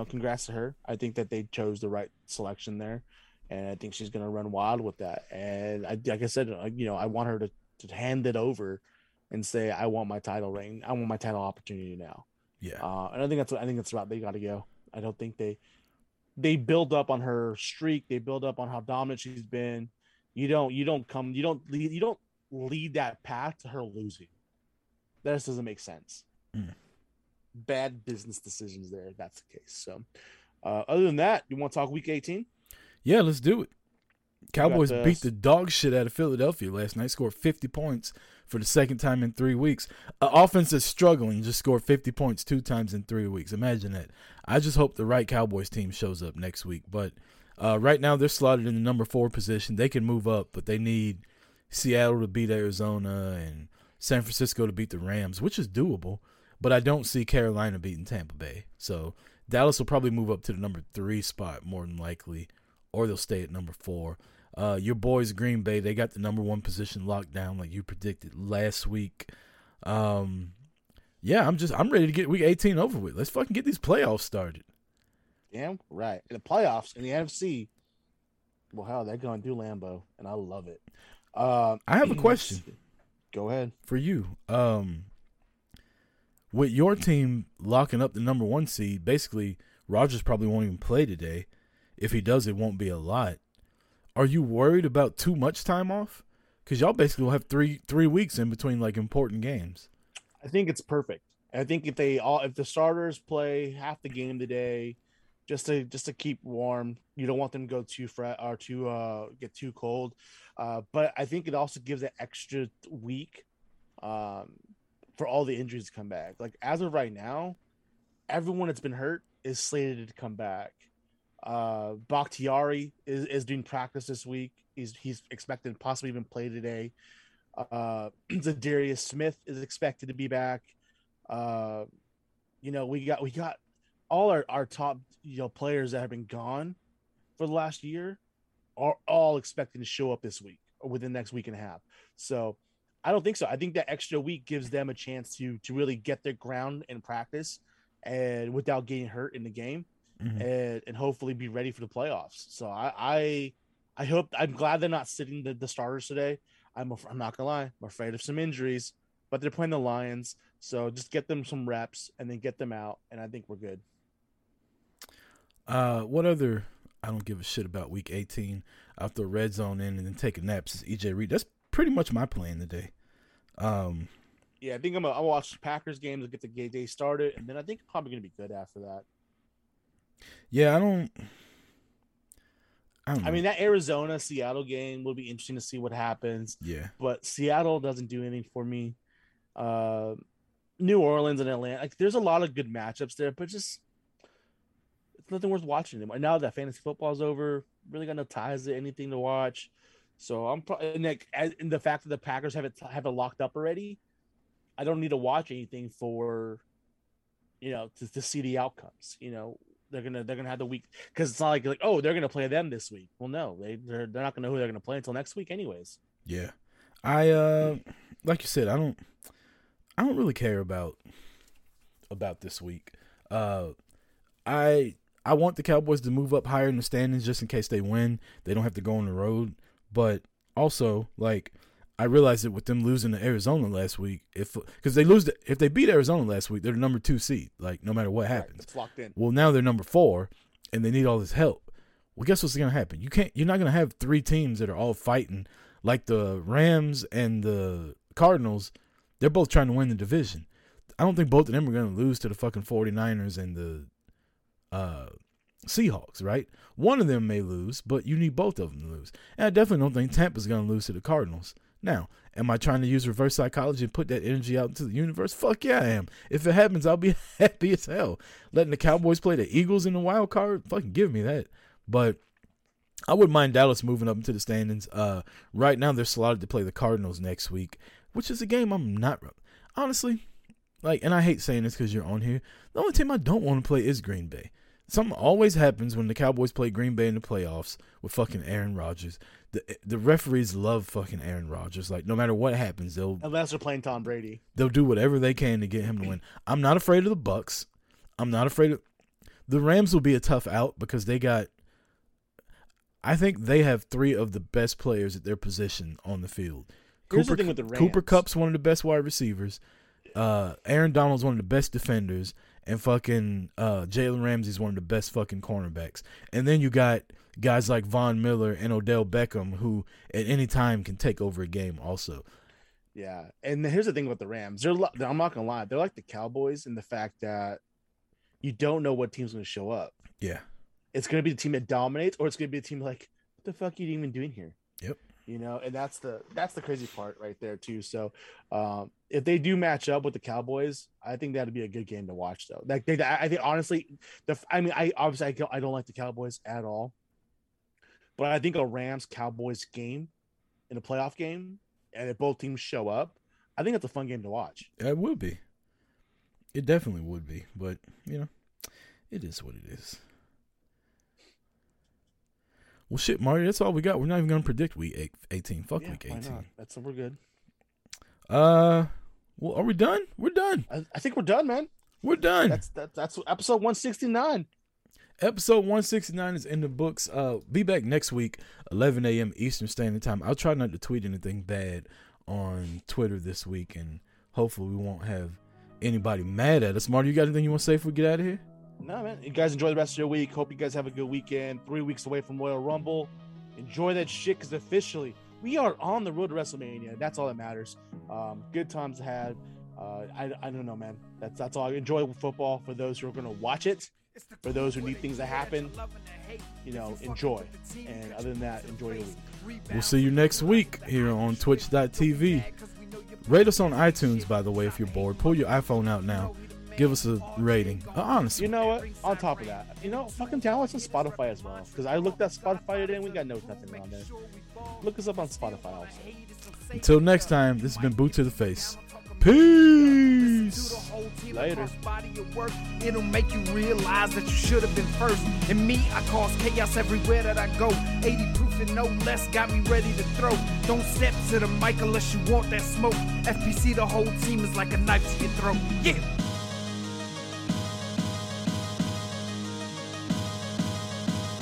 Congrats to her. I think that they chose the right selection there, and I think she's gonna run wild with that. And like I said, I want her to hand it over and say, I want my title reign. I want my title opportunity now. Yeah, and I think that's about they got to go. I don't think they build up on her streak. They build up on how dominant she's been. You don't lead that path to her losing. That just doesn't make sense. Bad business decisions there. If that's the case. So, Other than that, you want to talk Week 18? Yeah, let's do it. Cowboys beat the dog shit out of Philadelphia last night. Scored 50 points for the second time in 3 weeks. An offense that's struggling just scored 50 points 2 times in 3 weeks. Imagine that. I just hope the right Cowboys team shows up next week. But right now they're slotted in the number 4 position. They can move up, but they need Seattle to beat Arizona and San Francisco to beat the Rams, which is doable. But I don't see Carolina beating Tampa Bay. So Dallas will probably move up to the number 3 spot more than likely, or they'll stay at number 4. Your boys, Green Bay, they got the number 1 position locked down like you predicted last week. Yeah, I'm ready to get Week 18 over with. Let's fucking get these playoffs started. Damn right. In the playoffs, in the NFC, well, how they're going to do Lambeau, and I love it. I have a question. Go ahead. For you. With your team locking up the number 1 seed, basically Rodgers probably won't even play today. If he does, it won't be a lot. Are you worried about too much time off? Because y'all basically will have three weeks in between like important games. I think it's perfect. I think if the starters play half the game today, just to keep warm, you don't want them to go too fret or to get too cold. But I think it also gives an extra week for all the injuries to come back. Like as of right now, everyone that's been hurt is slated to come back. Bakhtiari is doing practice this week. He's expected to possibly even play today. Zadarius Smith is expected to be back. We got all our top players that have been gone for the last year are all expecting to show up this week or within the next week and a half. So I don't think so. I think that extra week gives them a chance to really get their ground in practice and without getting hurt in the game. Mm-hmm. And hopefully be ready for the playoffs. So I hope. I'm glad they're not sitting the starters today. I'm not gonna lie, I'm afraid of some injuries, but they're playing the Lions, so just get them some reps and then get them out, and I think we're good. What other? I don't give a shit about Week 18. After red zone in and then take a nap since EJ Reed. That's pretty much my plan today. Yeah, I think I'll watch the Packers games and get the day started, and then I think I'm probably gonna be good after that. Yeah, I don't know. I mean, that Arizona-Seattle game will be interesting to see what happens. Yeah. But Seattle doesn't do anything for me. New Orleans and Atlanta. Like, there's a lot of good matchups there, but just it's nothing worth watching anymore. Now that fantasy football's over, really got no ties to anything to watch. So I'm probably and the fact that the Packers have it locked up already, I don't need to watch anything for to see the outcomes. They're gonna have the week because it's not like oh they're gonna play them this week. Well, no, they're not gonna know who they're gonna play until next week, anyways. Yeah, I like you said, I don't really care about this week. I want the Cowboys to move up higher in the standings just in case they win. They don't have to go on the road, but also like I realized that with them losing to Arizona last week, if they beat Arizona last week, they're the number 2 seed. Like no matter what happens, it's locked in. Well, now they're number 4, and they need all this help. Well, guess what's going to happen? You're not going to have 3 teams that are all fighting like the Rams and the Cardinals. They're both trying to win the division. I don't think both of them are going to lose to the fucking 49ers and the Seahawks, right? One of them may lose, but you need both of them to lose. And I definitely don't think Tampa's going to lose to the Cardinals. Now, am I trying to use reverse psychology and put that energy out into the universe? Fuck yeah, I am. If it happens, I'll be happy as hell. Letting the Cowboys play the Eagles in the wild card? Fucking give me that. But I wouldn't mind Dallas moving up into the standings. Right now, they're slotted to play the Cardinals next week, which is a game I'm not – honestly, and I hate saying this because you're on here, the only team I don't want to play is Green Bay. Something always happens when the Cowboys play Green Bay in the playoffs with fucking Aaron Rodgers. The referees love fucking Aaron Rodgers. Like, no matter what happens, unless they're playing Tom Brady. They'll do whatever they can to get him to win. I'm not afraid of the Bucks. I'm not afraid of – the Rams will be a tough out because they got – I think they have 3 of the best players at their position on the field. Here's the thing with the Rams. Cooper Kupp's one of the best wide receivers. Aaron Donald's one of the best defenders. And fucking Jalen Ramsey's one of the best fucking cornerbacks. And then you got guys like Von Miller and Odell Beckham who at any time can take over a game also. Yeah. And here's the thing about the Rams. I'm not going to lie. They're like the Cowboys in the fact that you don't know what team's going to show up. Yeah. it's going to be the team that dominates, or it's going to be the team like, what the fuck are you even doing here? Yep. You know, and that's the crazy part right there too. So if they do match up with the Cowboys, I think that'd be a good game to watch though. Like, I think honestly, I don't like the Cowboys at all, but I think a Rams Cowboys game in a playoff game, and if both teams show up, I think it's a fun game to watch. It would be. It definitely would be, but you know, it is what it is. Well, shit, Mario, that's all we got. We're not even going to predict week 18. Fuck yeah, week 18. Why not? That's we're good. Well, are we done? We're done. I think we're done, man. We're done. That's episode 169. Episode 169 is in the books. Be back next week, 11 a.m. Eastern Standard Time. I'll try not to tweet anything bad on Twitter this week, and hopefully we won't have anybody mad at us. Mario, you got anything you want to say before we get out of here? No, man. You guys enjoy the rest of your week. Hope you guys have a good weekend. 3 weeks away from Royal Rumble. Enjoy that shit, because officially we are on the road to WrestleMania. That's all that matters. Good times to have. I don't know, man. That's all. Enjoy football for those who are going to watch it. For those who need things to happen, you know, enjoy. And other than that, enjoy your week. We'll see you next week here on Twitch.tv. Rate us on iTunes, by the way, if you're bored. Pull your iPhone out now. Give us a rating. Honestly. You know what? On top of that, you know, fucking download us on Spotify as well. Because I looked at Spotify today and we got nothing on there. Look us up on Spotify also. Until next time, this has been Boot to the Face. Peace. Later. It'll make you realize that you should have been first. And me, I cause chaos everywhere that I go. 80 proof and no less got me ready to throw. Don't step to the mic unless you want that smoke. FPC, the whole team is like a knife to your throat. Yeah.